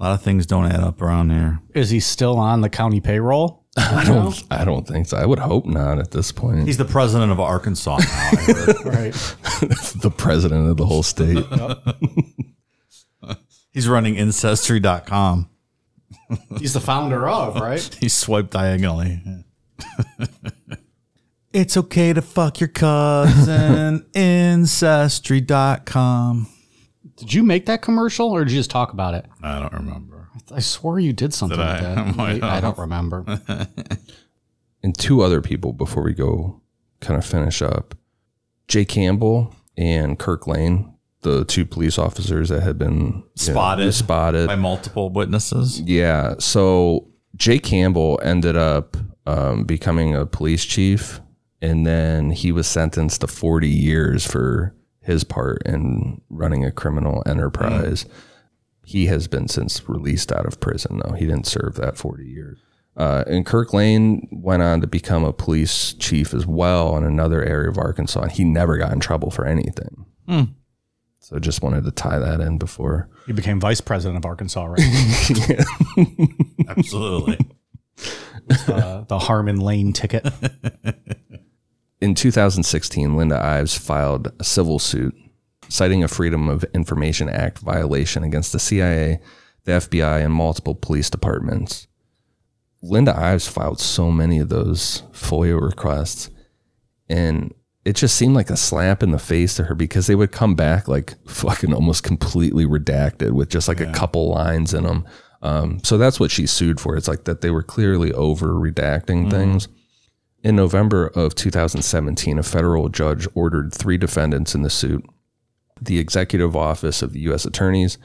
A lot of things don't add up around here. Is he still on the county payroll? I don't I don't think so. I would hope not at this point. He's the president of Arkansas now, I heard. Right. The president of the whole state. He's running Ancestry dot com. He's the founder of, right? He swiped diagonally. It's okay to fuck your cousin. Ancestry dot com. Did you make that commercial or did you just talk about it? I don't remember. I, th- I swore you did something did like I? that. Wait, I don't remember. And two other people before we go kind of finish up. Jay Campbell and Kirk Lane, the two police officers that had been spotted, you know, spotted by multiple witnesses. Yeah. So Jay Campbell ended up um, becoming a police chief, and then he was sentenced to forty years for his part in running a criminal enterprise. Mm. He has been since released out of prison, though. He didn't serve that forty years. Uh, and Kirk Lane went on to become a police chief as well in another area of Arkansas. He never got in trouble for anything. Mm. So just wanted to tie that in before. He became vice president of Arkansas, right? Absolutely. The, the Harmon Lane ticket. In two thousand sixteen, Linda Ives filed a civil suit citing a Freedom of Information Act violation against the C I A, the F B I, and multiple police departments. Linda Ives filed so many of those FOIA requests, and it just seemed like a slap in the face to her, because they would come back like fucking almost completely redacted with just like yeah. a couple lines in them. Um, so that's what she sued for. It's like that they were clearly over redacting mm. things. In November of two thousand seventeen, a federal judge ordered three defendants in the suit: the Executive Office of the U S Attorneys,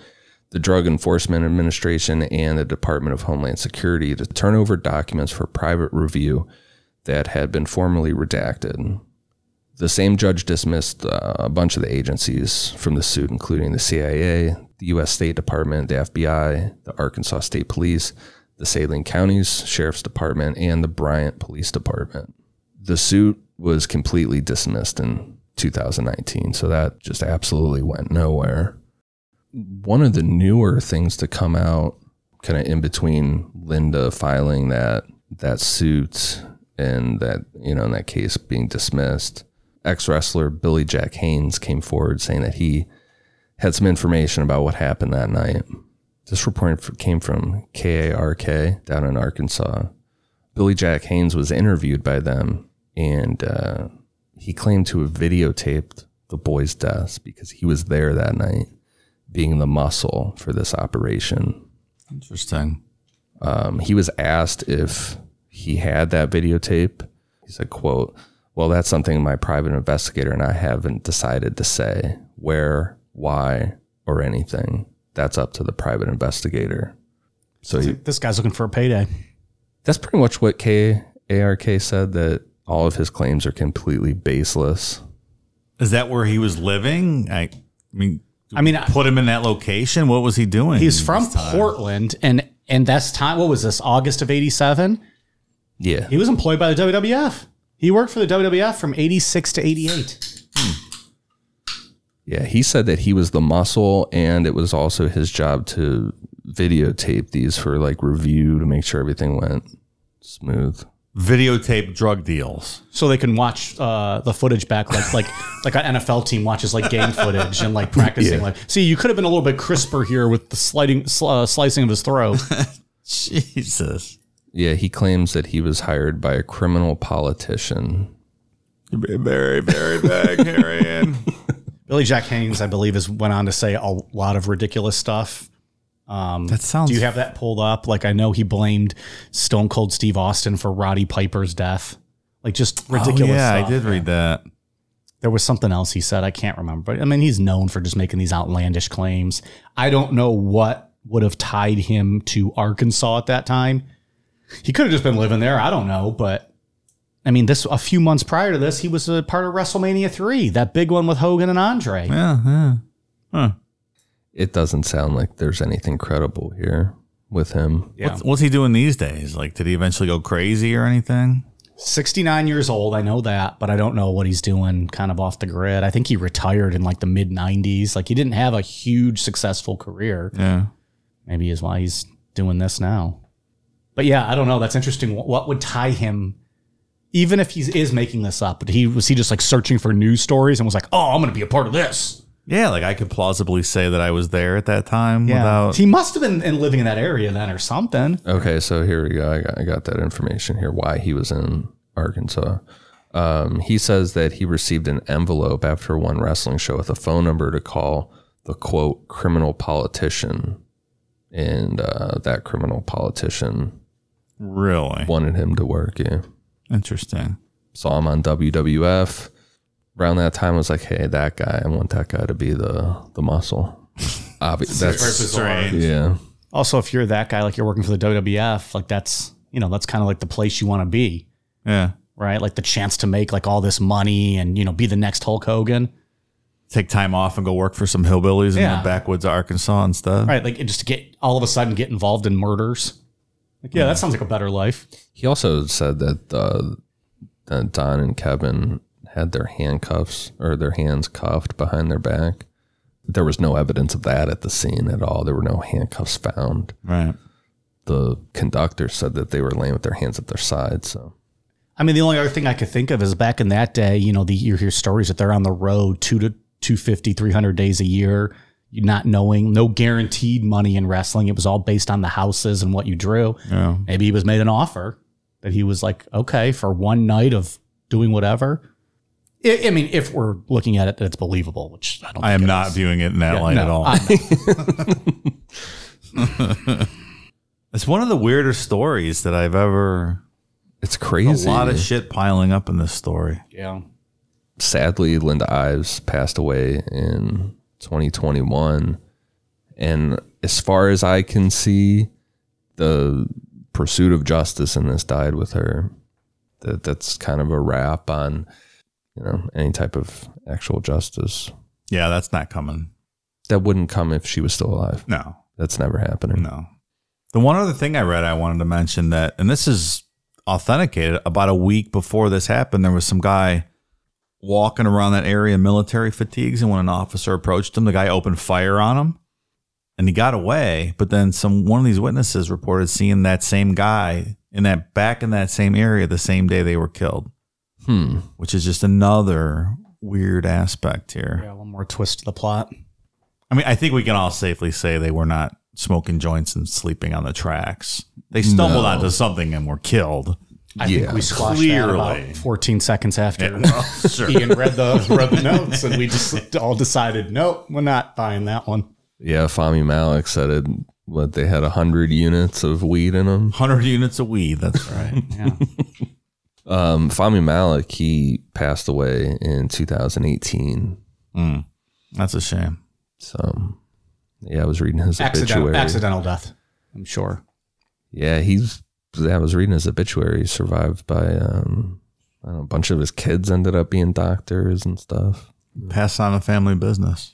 the Drug Enforcement Administration, and the Department of Homeland Security to turn over documents for private review that had been formally redacted. The same judge dismissed uh, a bunch of the agencies from the suit, including the C I A, the U S State Department, the F B I, the Arkansas State Police, the Saline County's Sheriff's Department, and the Bryant Police Department. The suit was completely dismissed in two thousand nineteen, so that just absolutely went nowhere. One of the newer things to come out kind of in between Linda filing that that suit and that, you know, in that case being dismissed, ex-wrestler Billy Jack Haynes came forward saying that he had some information about what happened that night. This report came from K A R K down in Arkansas. Billy Jack Haynes was interviewed by them, and uh, he claimed to have videotaped the boys' deaths because he was there that night, being the muscle for this operation. Interesting. Um, he was asked if he had that videotape. He said, quote, "Well, that's something my private investigator and I haven't decided to say where, why, or anything. That's up to the private investigator." So he, this guy's looking for a payday. That's pretty much what K A R K said, that all of his claims are completely baseless. Is that where he was living? I, I mean, I mean, put him in that location. What was he doing? He's from Portland, and and that's time. What was this? August of eighty-seven. Yeah, he was employed by the W W F. He worked for the W W F from eighty-six to eighty-eight. Hmm. Yeah, he said that he was the muscle, and it was also his job to videotape these for like review to make sure everything went smooth. Videotape drug deals, so they can watch uh, the footage back, like like like an N F L team watches like game footage and like practicing. Yeah. Like, see, you could have been a little bit crisper here with the sliding uh, slicing of his throat. Jesus. Yeah, he claims that he was hired by a criminal politician. Very, very bad, Harriet. Billy Jack Haynes, I believe, is went on to say a lot of ridiculous stuff. Um, that sounds. Do you have that pulled up? Like, I know he blamed Stone Cold Steve Austin for Roddy Piper's death. Like, just ridiculous. Oh, yeah, stuff. I did yeah. read that. There was something else he said. I can't remember. But I mean, he's known for just making these outlandish claims. I don't know what would have tied him to Arkansas at that time. He could have just been living there. I don't know, but. I mean, this a few months prior to this, he was a part of WrestleMania three, that big one with Hogan and Andre. Yeah, yeah. Huh. It doesn't sound like there's anything credible here with him. Yeah. What's, what's he doing these days? Like, did he eventually go crazy or anything? sixty-nine years old, I know that, but I don't know what he's doing kind of off the grid. I think he retired in like the mid nineties. Like, he didn't have a huge successful career. Yeah. Maybe is why he's doing this now. But yeah, I don't know. That's interesting. What would tie him? Even if he is making this up, but he was he just like searching for news stories and was like, "Oh, I'm going to be a part of this." Yeah, like I could plausibly say that I was there at that time. Yeah, without... he must have been in living in that area then, or something. Okay, so here we go. I got, I got that information here. Why he was in Arkansas? Um, he says that he received an envelope after one wrestling show with a phone number to call the quote criminal politician, and uh, that criminal politician really wanted him to work. Yeah. Interesting. Saw him on W W F. Around that time, I was like, "Hey, that guy! I want that guy to be the the muscle." Obviously, that's strange. Yeah. Also, if you're that guy, like you're working for the W W F, like that's you know that's kind of like the place you want to be. Yeah. Right. Like the chance to make like all this money and you know be the next Hulk Hogan. Take time off and go work for some hillbillies yeah. in the backwoods of Arkansas and stuff. Right. Like just to get all of a sudden get involved in murders. Like, yeah, that sounds like a better life. He also said that, uh, that Don and Kevin had their handcuffs or their hands cuffed behind their back. There was no evidence of that at the scene at all. There were no handcuffs found. Right. The conductor said that they were laying with their hands at their sides. So, I mean, the only other thing I could think of is back in that day, you know, the you hear stories that they're on the road two to two fifty, three hundred days a year. Not knowing, no guaranteed money in wrestling. It was all based on the houses and what you drew. Yeah. Maybe he was made an offer that he was like, okay, for one night of doing whatever. I mean, if we're looking at it, that's believable, which I don't think I am not is. viewing it in that yeah, light no, at all. I, it's one of the weirder stories that I've ever. It's crazy. A lot of shit piling up in this story. Yeah. Sadly, Linda Ives passed away in twenty twenty-one. And as far as I can see, the pursuit of justice in this died with her. That That's kind of a wrap on, you know, any type of actual justice. Yeah, that's not coming. That wouldn't come if she was still alive. No. That's never happening. No. The one other thing I read I wanted to mention that, and this is authenticated, about a week before this happened, there was some guy walking around that area in military fatigues, and when an officer approached him, the guy opened fire on him, and he got away. But then some one of these witnesses reported seeing that same guy in that back in that same area the same day they were killed. Hmm. Which is just another weird aspect here. Yeah, one more twist to the plot. I mean, I think we can all safely say they were not smoking joints and sleeping on the tracks. They stumbled no. onto something and were killed. I yeah. think we squashed Clearly. that about fourteen seconds after yeah, well, sure. Ian read the, read the notes, and we just all decided, nope, we're not buying that one. Yeah, Fahmi Malik said it. What, they had one hundred units of weed in them? one hundred units of weed, that's right. Yeah. Um, Fahmi Malik, he passed away in two thousand eighteen. Mm, that's a shame. So, yeah, I was reading his accidental, obituary. Accidental death, I'm sure. Yeah, he's. I was reading his obituary. Survived by um, I don't know, a bunch of his kids ended up being doctors and stuff. Passed on a family business.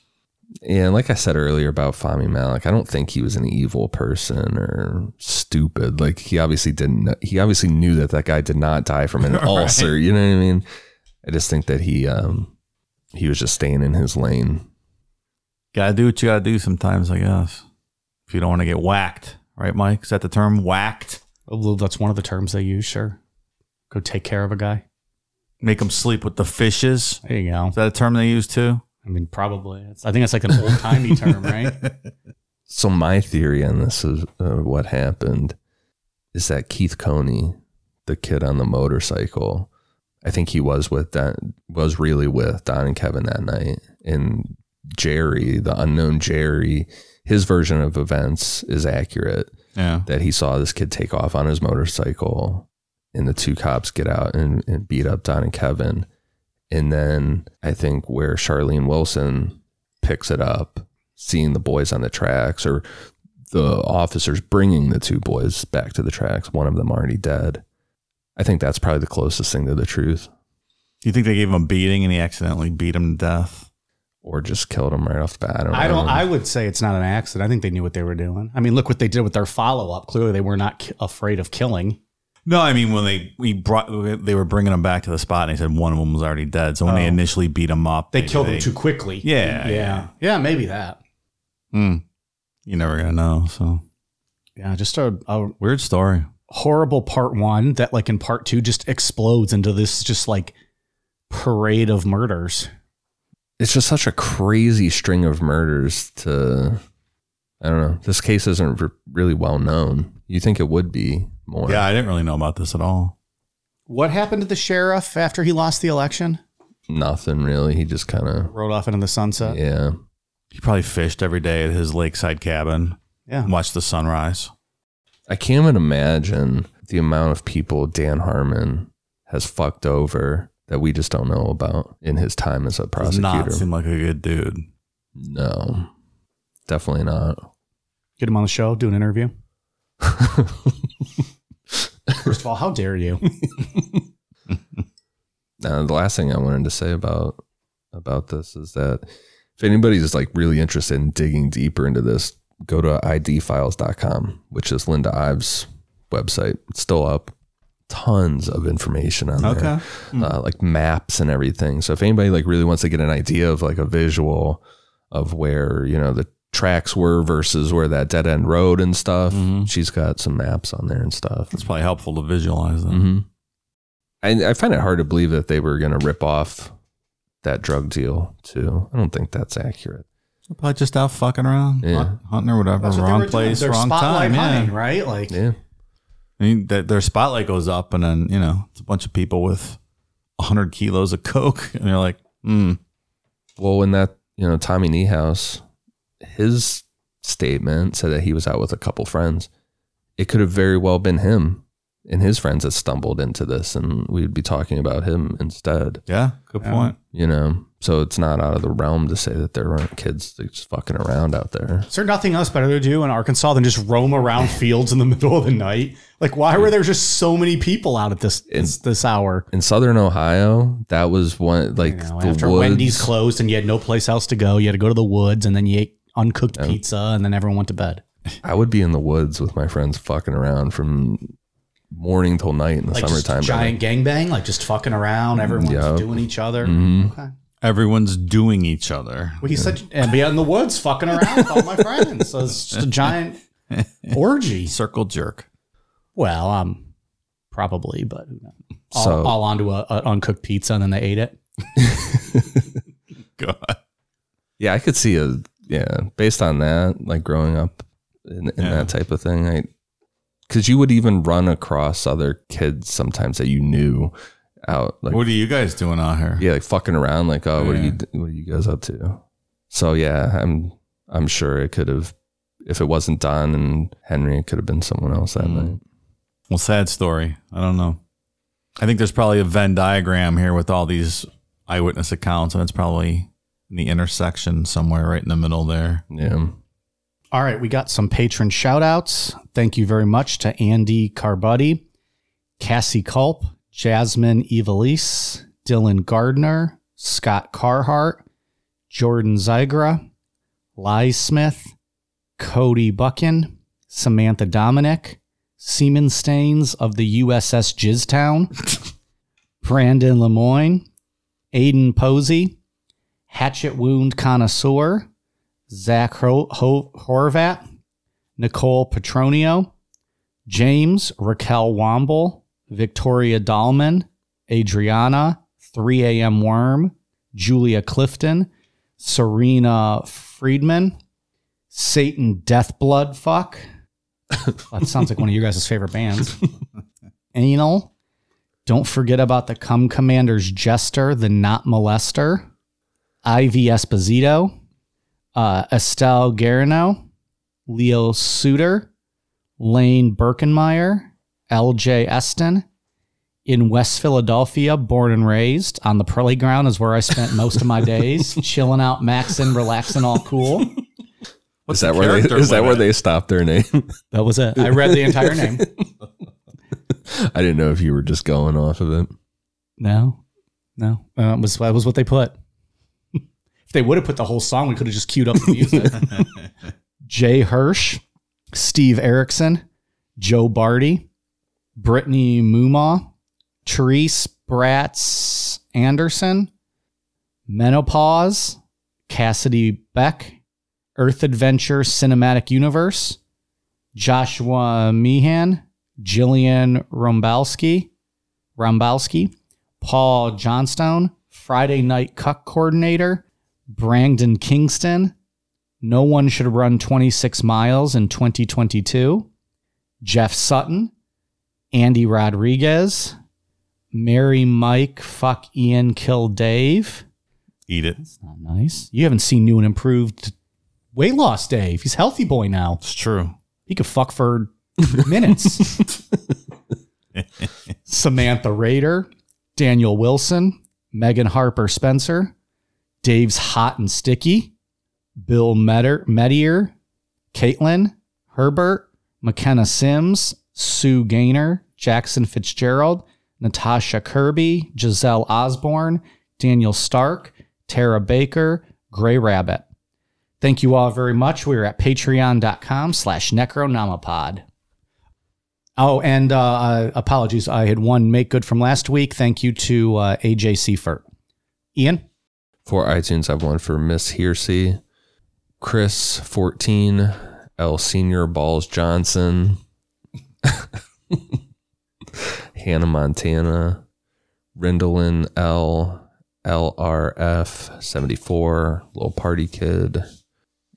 Yeah, and like I said earlier about Fahmi Malik, I don't think he was an evil person or stupid. Like he obviously didn't. He obviously knew that that guy did not die from an right. ulcer. You know what I mean? I just think that he um, he was just staying in his lane. Gotta do what you gotta do sometimes, I guess. If you don't want to get whacked, right, Mike? Is that the term, whacked? Oh, that's one of the terms they use, sure. Go take care of a guy. Make him sleep with the fishes. There you go. Is that a term they use too? I mean, probably. It's, I think it's like an old-timey term, right? So my theory on this is uh, what happened is that Keith Coney, the kid on the motorcycle, I think he was with Don, was really with Don and Kevin that night. And Jerry, the unknown Jerry, his version of events is accurate. Yeah. That he saw this kid take off on his motorcycle and the two cops get out and, and beat up Don and Kevin. And then I think where Charlene Wilson picks it up, seeing the boys on the tracks or the officers bringing the two boys back to the tracks, one of them already dead. I think that's probably the closest thing to the truth. Do you think they gave him a beating and he accidentally beat him to death? Or just killed him right off the bat. I don't. I, don't, I would say it's not an accident. I think they knew what they were doing. I mean, look what they did with their follow-up. Clearly, they were not ki- afraid of killing. No, I mean when they we brought they were bringing him back to the spot, and they said one of them was already dead. So when oh. they initially beat him up, they, they killed they, him too quickly. Yeah, yeah, yeah. yeah maybe that. Mm. You're never gonna know. So yeah, just a, a weird story. Horrible part one that, like in part two, just explodes into this just like parade of murders. It's just such a crazy string of murders to, I don't know. This case isn't really well known. You think it would be more. Yeah, I didn't really know about this at all. What happened to the sheriff after he lost the election? Nothing really. He just kind of rode off into the sunset. Yeah. He probably fished every day at his lakeside cabin. Yeah. Watched the sunrise. I can't even imagine the amount of people Dan Harmon has fucked over that we just don't know about in his time as a prosecutor. Does not seem like a good dude. No, definitely not. Get him on the show, do an interview. First of all, how dare you? Now, the last thing I wanted to say about about this is that if anybody's like really interested in digging deeper into this, go to I D files dot com, which is Linda Ives' website. It's still up. Tons of information on okay. there, mm. uh, like maps and everything. So if anybody like really wants to get an idea of like a visual of where, you know, the tracks were versus where that dead end road and stuff, mm-hmm. she's got some maps on there and stuff. It's probably helpful to visualize them. Mm-hmm. I, I find it hard to believe that they were going to rip off that drug deal too. I don't think that's accurate. They're probably just out fucking around, yeah. hunting or whatever. That's wrong place, wrong time, hunting, yeah. right? Like, yeah. I mean, their spotlight goes up, and then, you know, it's a bunch of people with one hundred kilos of coke, and they're like, hmm. Well, when that, you know, Tommy Niehaus, his statement said that he was out with a couple friends. It could have very well been him and his friends that stumbled into this, and we'd be talking about him instead. Yeah, good yeah. point. You know, so it's not out of the realm to say that there weren't kids just fucking around out there. Is there nothing else better to do in Arkansas than just roam around fields in the middle of the night? Like, why were there just so many people out at this this, in, this hour? In Southern Ohio, that was one, like, you know, the after woods. Wendy's closed and you had no place else to go, you had to go to the woods, and then you ate uncooked yeah. pizza, and then everyone went to bed. I would be in the woods with my friends fucking around from morning till night in the like summertime. Giant gangbang, like just fucking around. Everyone's yep. doing each other. Mm-hmm. Okay. Everyone's doing each other. Well, he yeah. said, and be out in the woods fucking around with all my friends. So it's just a giant orgy. Circle jerk. Well, um, probably, but all, so, all onto a, a uncooked pizza, and then they ate it. God. Yeah, I could see a, yeah, based on that, like growing up in, in yeah. that type of thing, I, because you would even run across other kids sometimes that you knew out. Like, what are you guys doing out here? Yeah, like fucking around. Like, oh, yeah. what are you? What are you guys up to? So yeah, I'm I'm sure it could have, if it wasn't Don and Henry, it could have been someone else that mm. night. Well, sad story. I don't know. I think there's probably a Venn diagram here with all these eyewitness accounts, and it's probably in the intersection somewhere, right in the middle there. Yeah. All right, we got some patron shout-outs. Thank you very much to Andy Carbutti, Cassie Culp, Jasmine Evelise, Dylan Gardner, Scott Carhart, Jordan Zygra, Lai Smith, Cody Buckin, Samantha Dominic, Seaman Stains of the U S S Jiztown, Brandon Lemoyne, Aiden Posey, Hatchet Wound Connoisseur, Zach Ho- Ho- Horvat, Nicole Petronio, James, Raquel Womble, Victoria Dahlman, Adriana, three a.m. Worm, Julia Clifton, Serena Friedman, Satan Deathblood Fuck. That sounds like one of you guys' favorite bands. Anal. Don't forget about the Come Commander's Jester, the Not Molester. Ivy Esposito. Uh, Estelle Guerino, Leo Suter, Lane Birkenmeyer, L J Esten. In West Philadelphia, born and raised, on the playground is where I spent most of my days, chilling out, maxing, relaxing, all cool. What's is that where they, is that where they stopped their name? That was it. I read the entire name. I didn't know if you were just going off of it. No, no, uh, it was that was what they put. They would have put the whole song. We could have just queued up the music. Jay Hirsch, Steve Erickson, Joe Barty, Brittany Muma, Therese Bratz Anderson, Menopause, Cassidy Beck, Earth Adventure Cinematic Universe, Joshua Meehan, Jillian Rombalski, Rombalski, Paul Johnstone, Friday Night Cuck Coordinator, Brandon Kingston, No One Should Run twenty-six miles in twenty twenty-two, Jeff Sutton, Andy Rodriguez, Mary Mike, Fuck Ian, Kill Dave. Eat it. That's not nice. You haven't seen new and improved weight loss Dave. He's healthy boy now. It's true. He could fuck for minutes. Samantha Rader, Daniel Wilson, Megan Harper Spencer, Dave's Hot and Sticky, Bill Metter, Mettier, Caitlin, Herbert, McKenna Sims, Sue Gaynor, Jackson Fitzgerald, Natasha Kirby, Giselle Osborne, Daniel Stark, Tara Baker, Gray Rabbit. Thank you all very much. We are at patreon.com slash necronomapod. Oh, and uh, apologies. I had one make good from last week. Thank you to uh, A J Seifert. Ian? For iTunes, I've one for Miss Hearsay, Chris fourteen, L Senior Balls Johnson, Hannah Montana, Rendolin L, L R F seventy-four, Little Party Kid,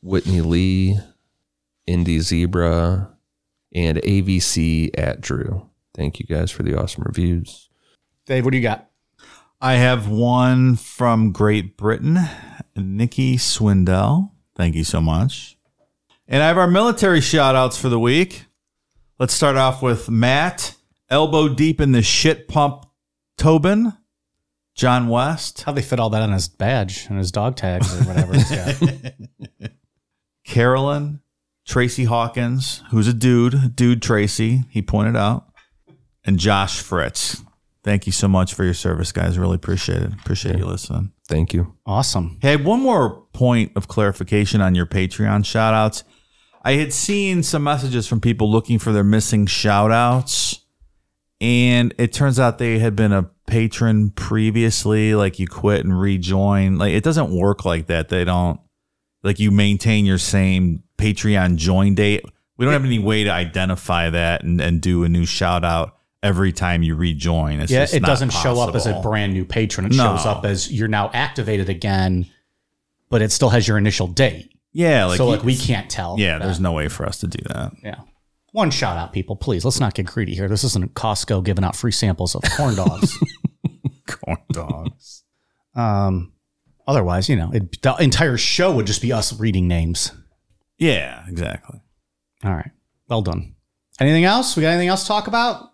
Whitney Lee, Indy Zebra, and A V C at Drew. Thank you guys for the awesome reviews. Dave, what do you got? I have one from Great Britain, Nikki Swindell. Thank you so much. And I have our military shout-outs for the week. Let's start off with Matt, elbow deep in the shit pump, Tobin, John West. How they fit all that on his badge and his dog tags or whatever he's got. Carolyn, Tracy Hawkins, who's a dude, dude Tracy, he pointed out, and Josh Fritz. Thank you so much for your service, guys. Really appreciate it. Appreciate you listening. Thank you. Awesome. Hey, one more point of clarification on your Patreon shout-outs. I had seen some messages from people looking for their missing shout-outs, and it turns out they had been a patron previously, like you quit and rejoin. Like, it doesn't work like that. They don't, like, you maintain your same Patreon join date. We don't have any way to identify that and, and do a new shout-out every time you rejoin. It's yeah, just it not doesn't possible. Show up as a brand new patron. It no. shows up as you're now activated again, but it still has your initial date. Yeah, like so like we can't tell. Yeah, that. There's no way for us to do that. Yeah, one shout out, people, please. Let's not get greedy here. This isn't Costco giving out free samples of corn dogs. corn dogs. Um, otherwise, you know, it, the entire show would just be us reading names. Yeah, exactly. All right, well done. Anything else? We got anything else to talk about?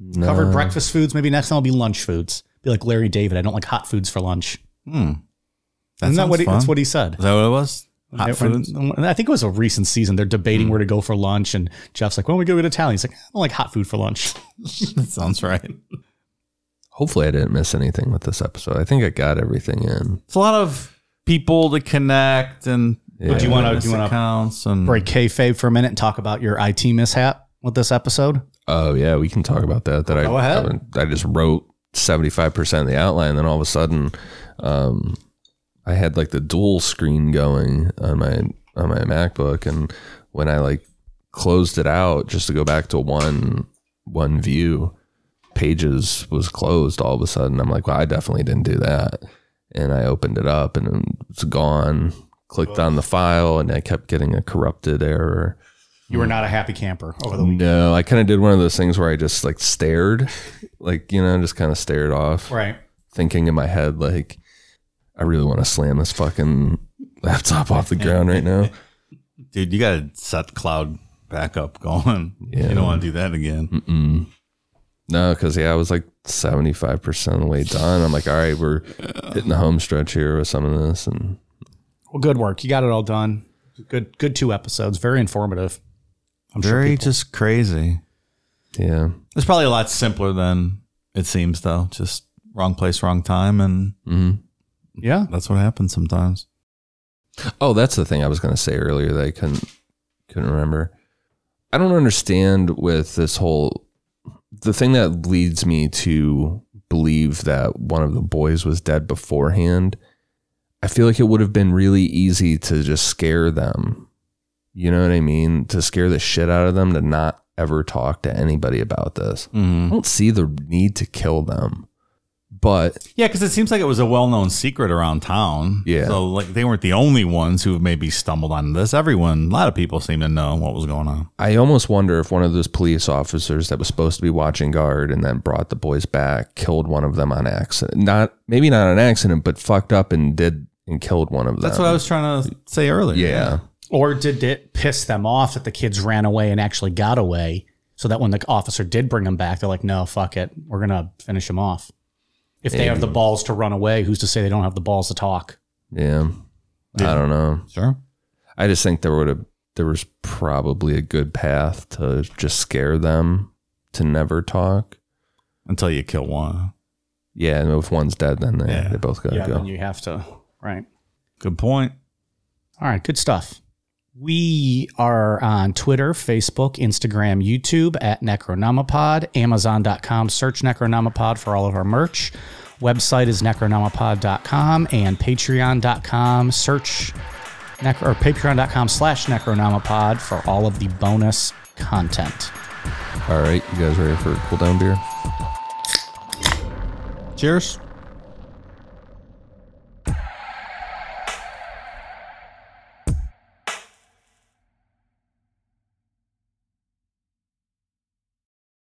No. Covered breakfast foods. Maybe next time will be lunch foods. Be like Larry David. I don't like hot foods for lunch. Hmm. That Isn't that what he, that's what he said? Is that what it was? Hot foods? I think it was a recent season. They're debating mm. where to go for lunch. And Jeff's like, well, we go to Italian. He's like, I don't like hot food for lunch. That sounds right. Hopefully I didn't miss anything with this episode. I think I got everything in. It's a lot of people to connect. And yeah, do you want to and... break kayfabe for a minute and talk about your I T mishap with this episode? Oh, yeah, we can talk about that. That Go I, ahead. I I just wrote seventy-five percent of the outline. Then all of a sudden, um, I had like the dual screen going on my on my MacBook, and when I like closed it out just to go back to one one view, Pages was closed. All of a sudden, I'm like, well, I definitely didn't do that. And I opened it up, and it's gone. Clicked oh. on the file, and I kept getting a corrupted error. You were not a happy camper over the weekend. No, I kind of did one of those things where I just like stared, like, you know, just kind of stared off. Right. Thinking in my head, like, I really want to slam this fucking laptop off the ground right now. Dude, you got to set cloud backup going. Yeah. You don't want to do that again. Mm-mm. No, because, yeah, I was like seventy-five percent of the way done. I'm like, all right, we're yeah. hitting the home stretch here with some of this. And well, good work. You got it all done. Good, good two episodes. Very informative. I'm very sure just crazy. Yeah. It's probably a lot simpler than it seems, though. Just wrong place, wrong time. And mm-hmm. yeah, that's what happens sometimes. Oh, that's the thing I was going to say earlier that I couldn't, couldn't remember. I don't understand with this whole, the thing that leads me to believe that one of the boys was dead beforehand. I feel like it would have been really easy to just scare them. You know what I mean? To scare the shit out of them, to not ever talk to anybody about this. Mm. I don't see the need to kill them. But yeah, because it seems like it was a well-known secret around town. Yeah. So like they weren't the only ones who maybe stumbled on this. Everyone, a lot of people seem to know what was going on. I almost wonder if one of those police officers that was supposed to be watching guard and then brought the boys back killed one of them on accident. Not maybe not on accident, but fucked up and did and killed one of them. That's what I was trying to say earlier. Yeah. Or did it piss them off that the kids ran away and actually got away so that when the officer did bring them back, they're like, no, fuck it. We're going to finish them off. If they yeah. have the balls to run away, who's to say they don't have the balls to talk? Yeah. yeah. I don't know. Sure. I just think there would have, there was probably a good path to just scare them to never talk. Until you kill one. Yeah. And if one's dead, then they, yeah. they both got to yeah, go. Yeah, then you have to. Right. Good point. All right. Good stuff. We are on Twitter, Facebook, Instagram, YouTube at Necronomipod, Amazon dot com. Search Necronomipod for all of our merch. Website is Necronomipod dot com and Patreon dot com. Search necro, or Patreon dot com slash Necronomipod for all of the bonus content. All right. You guys ready for a cool down beer? Cheers.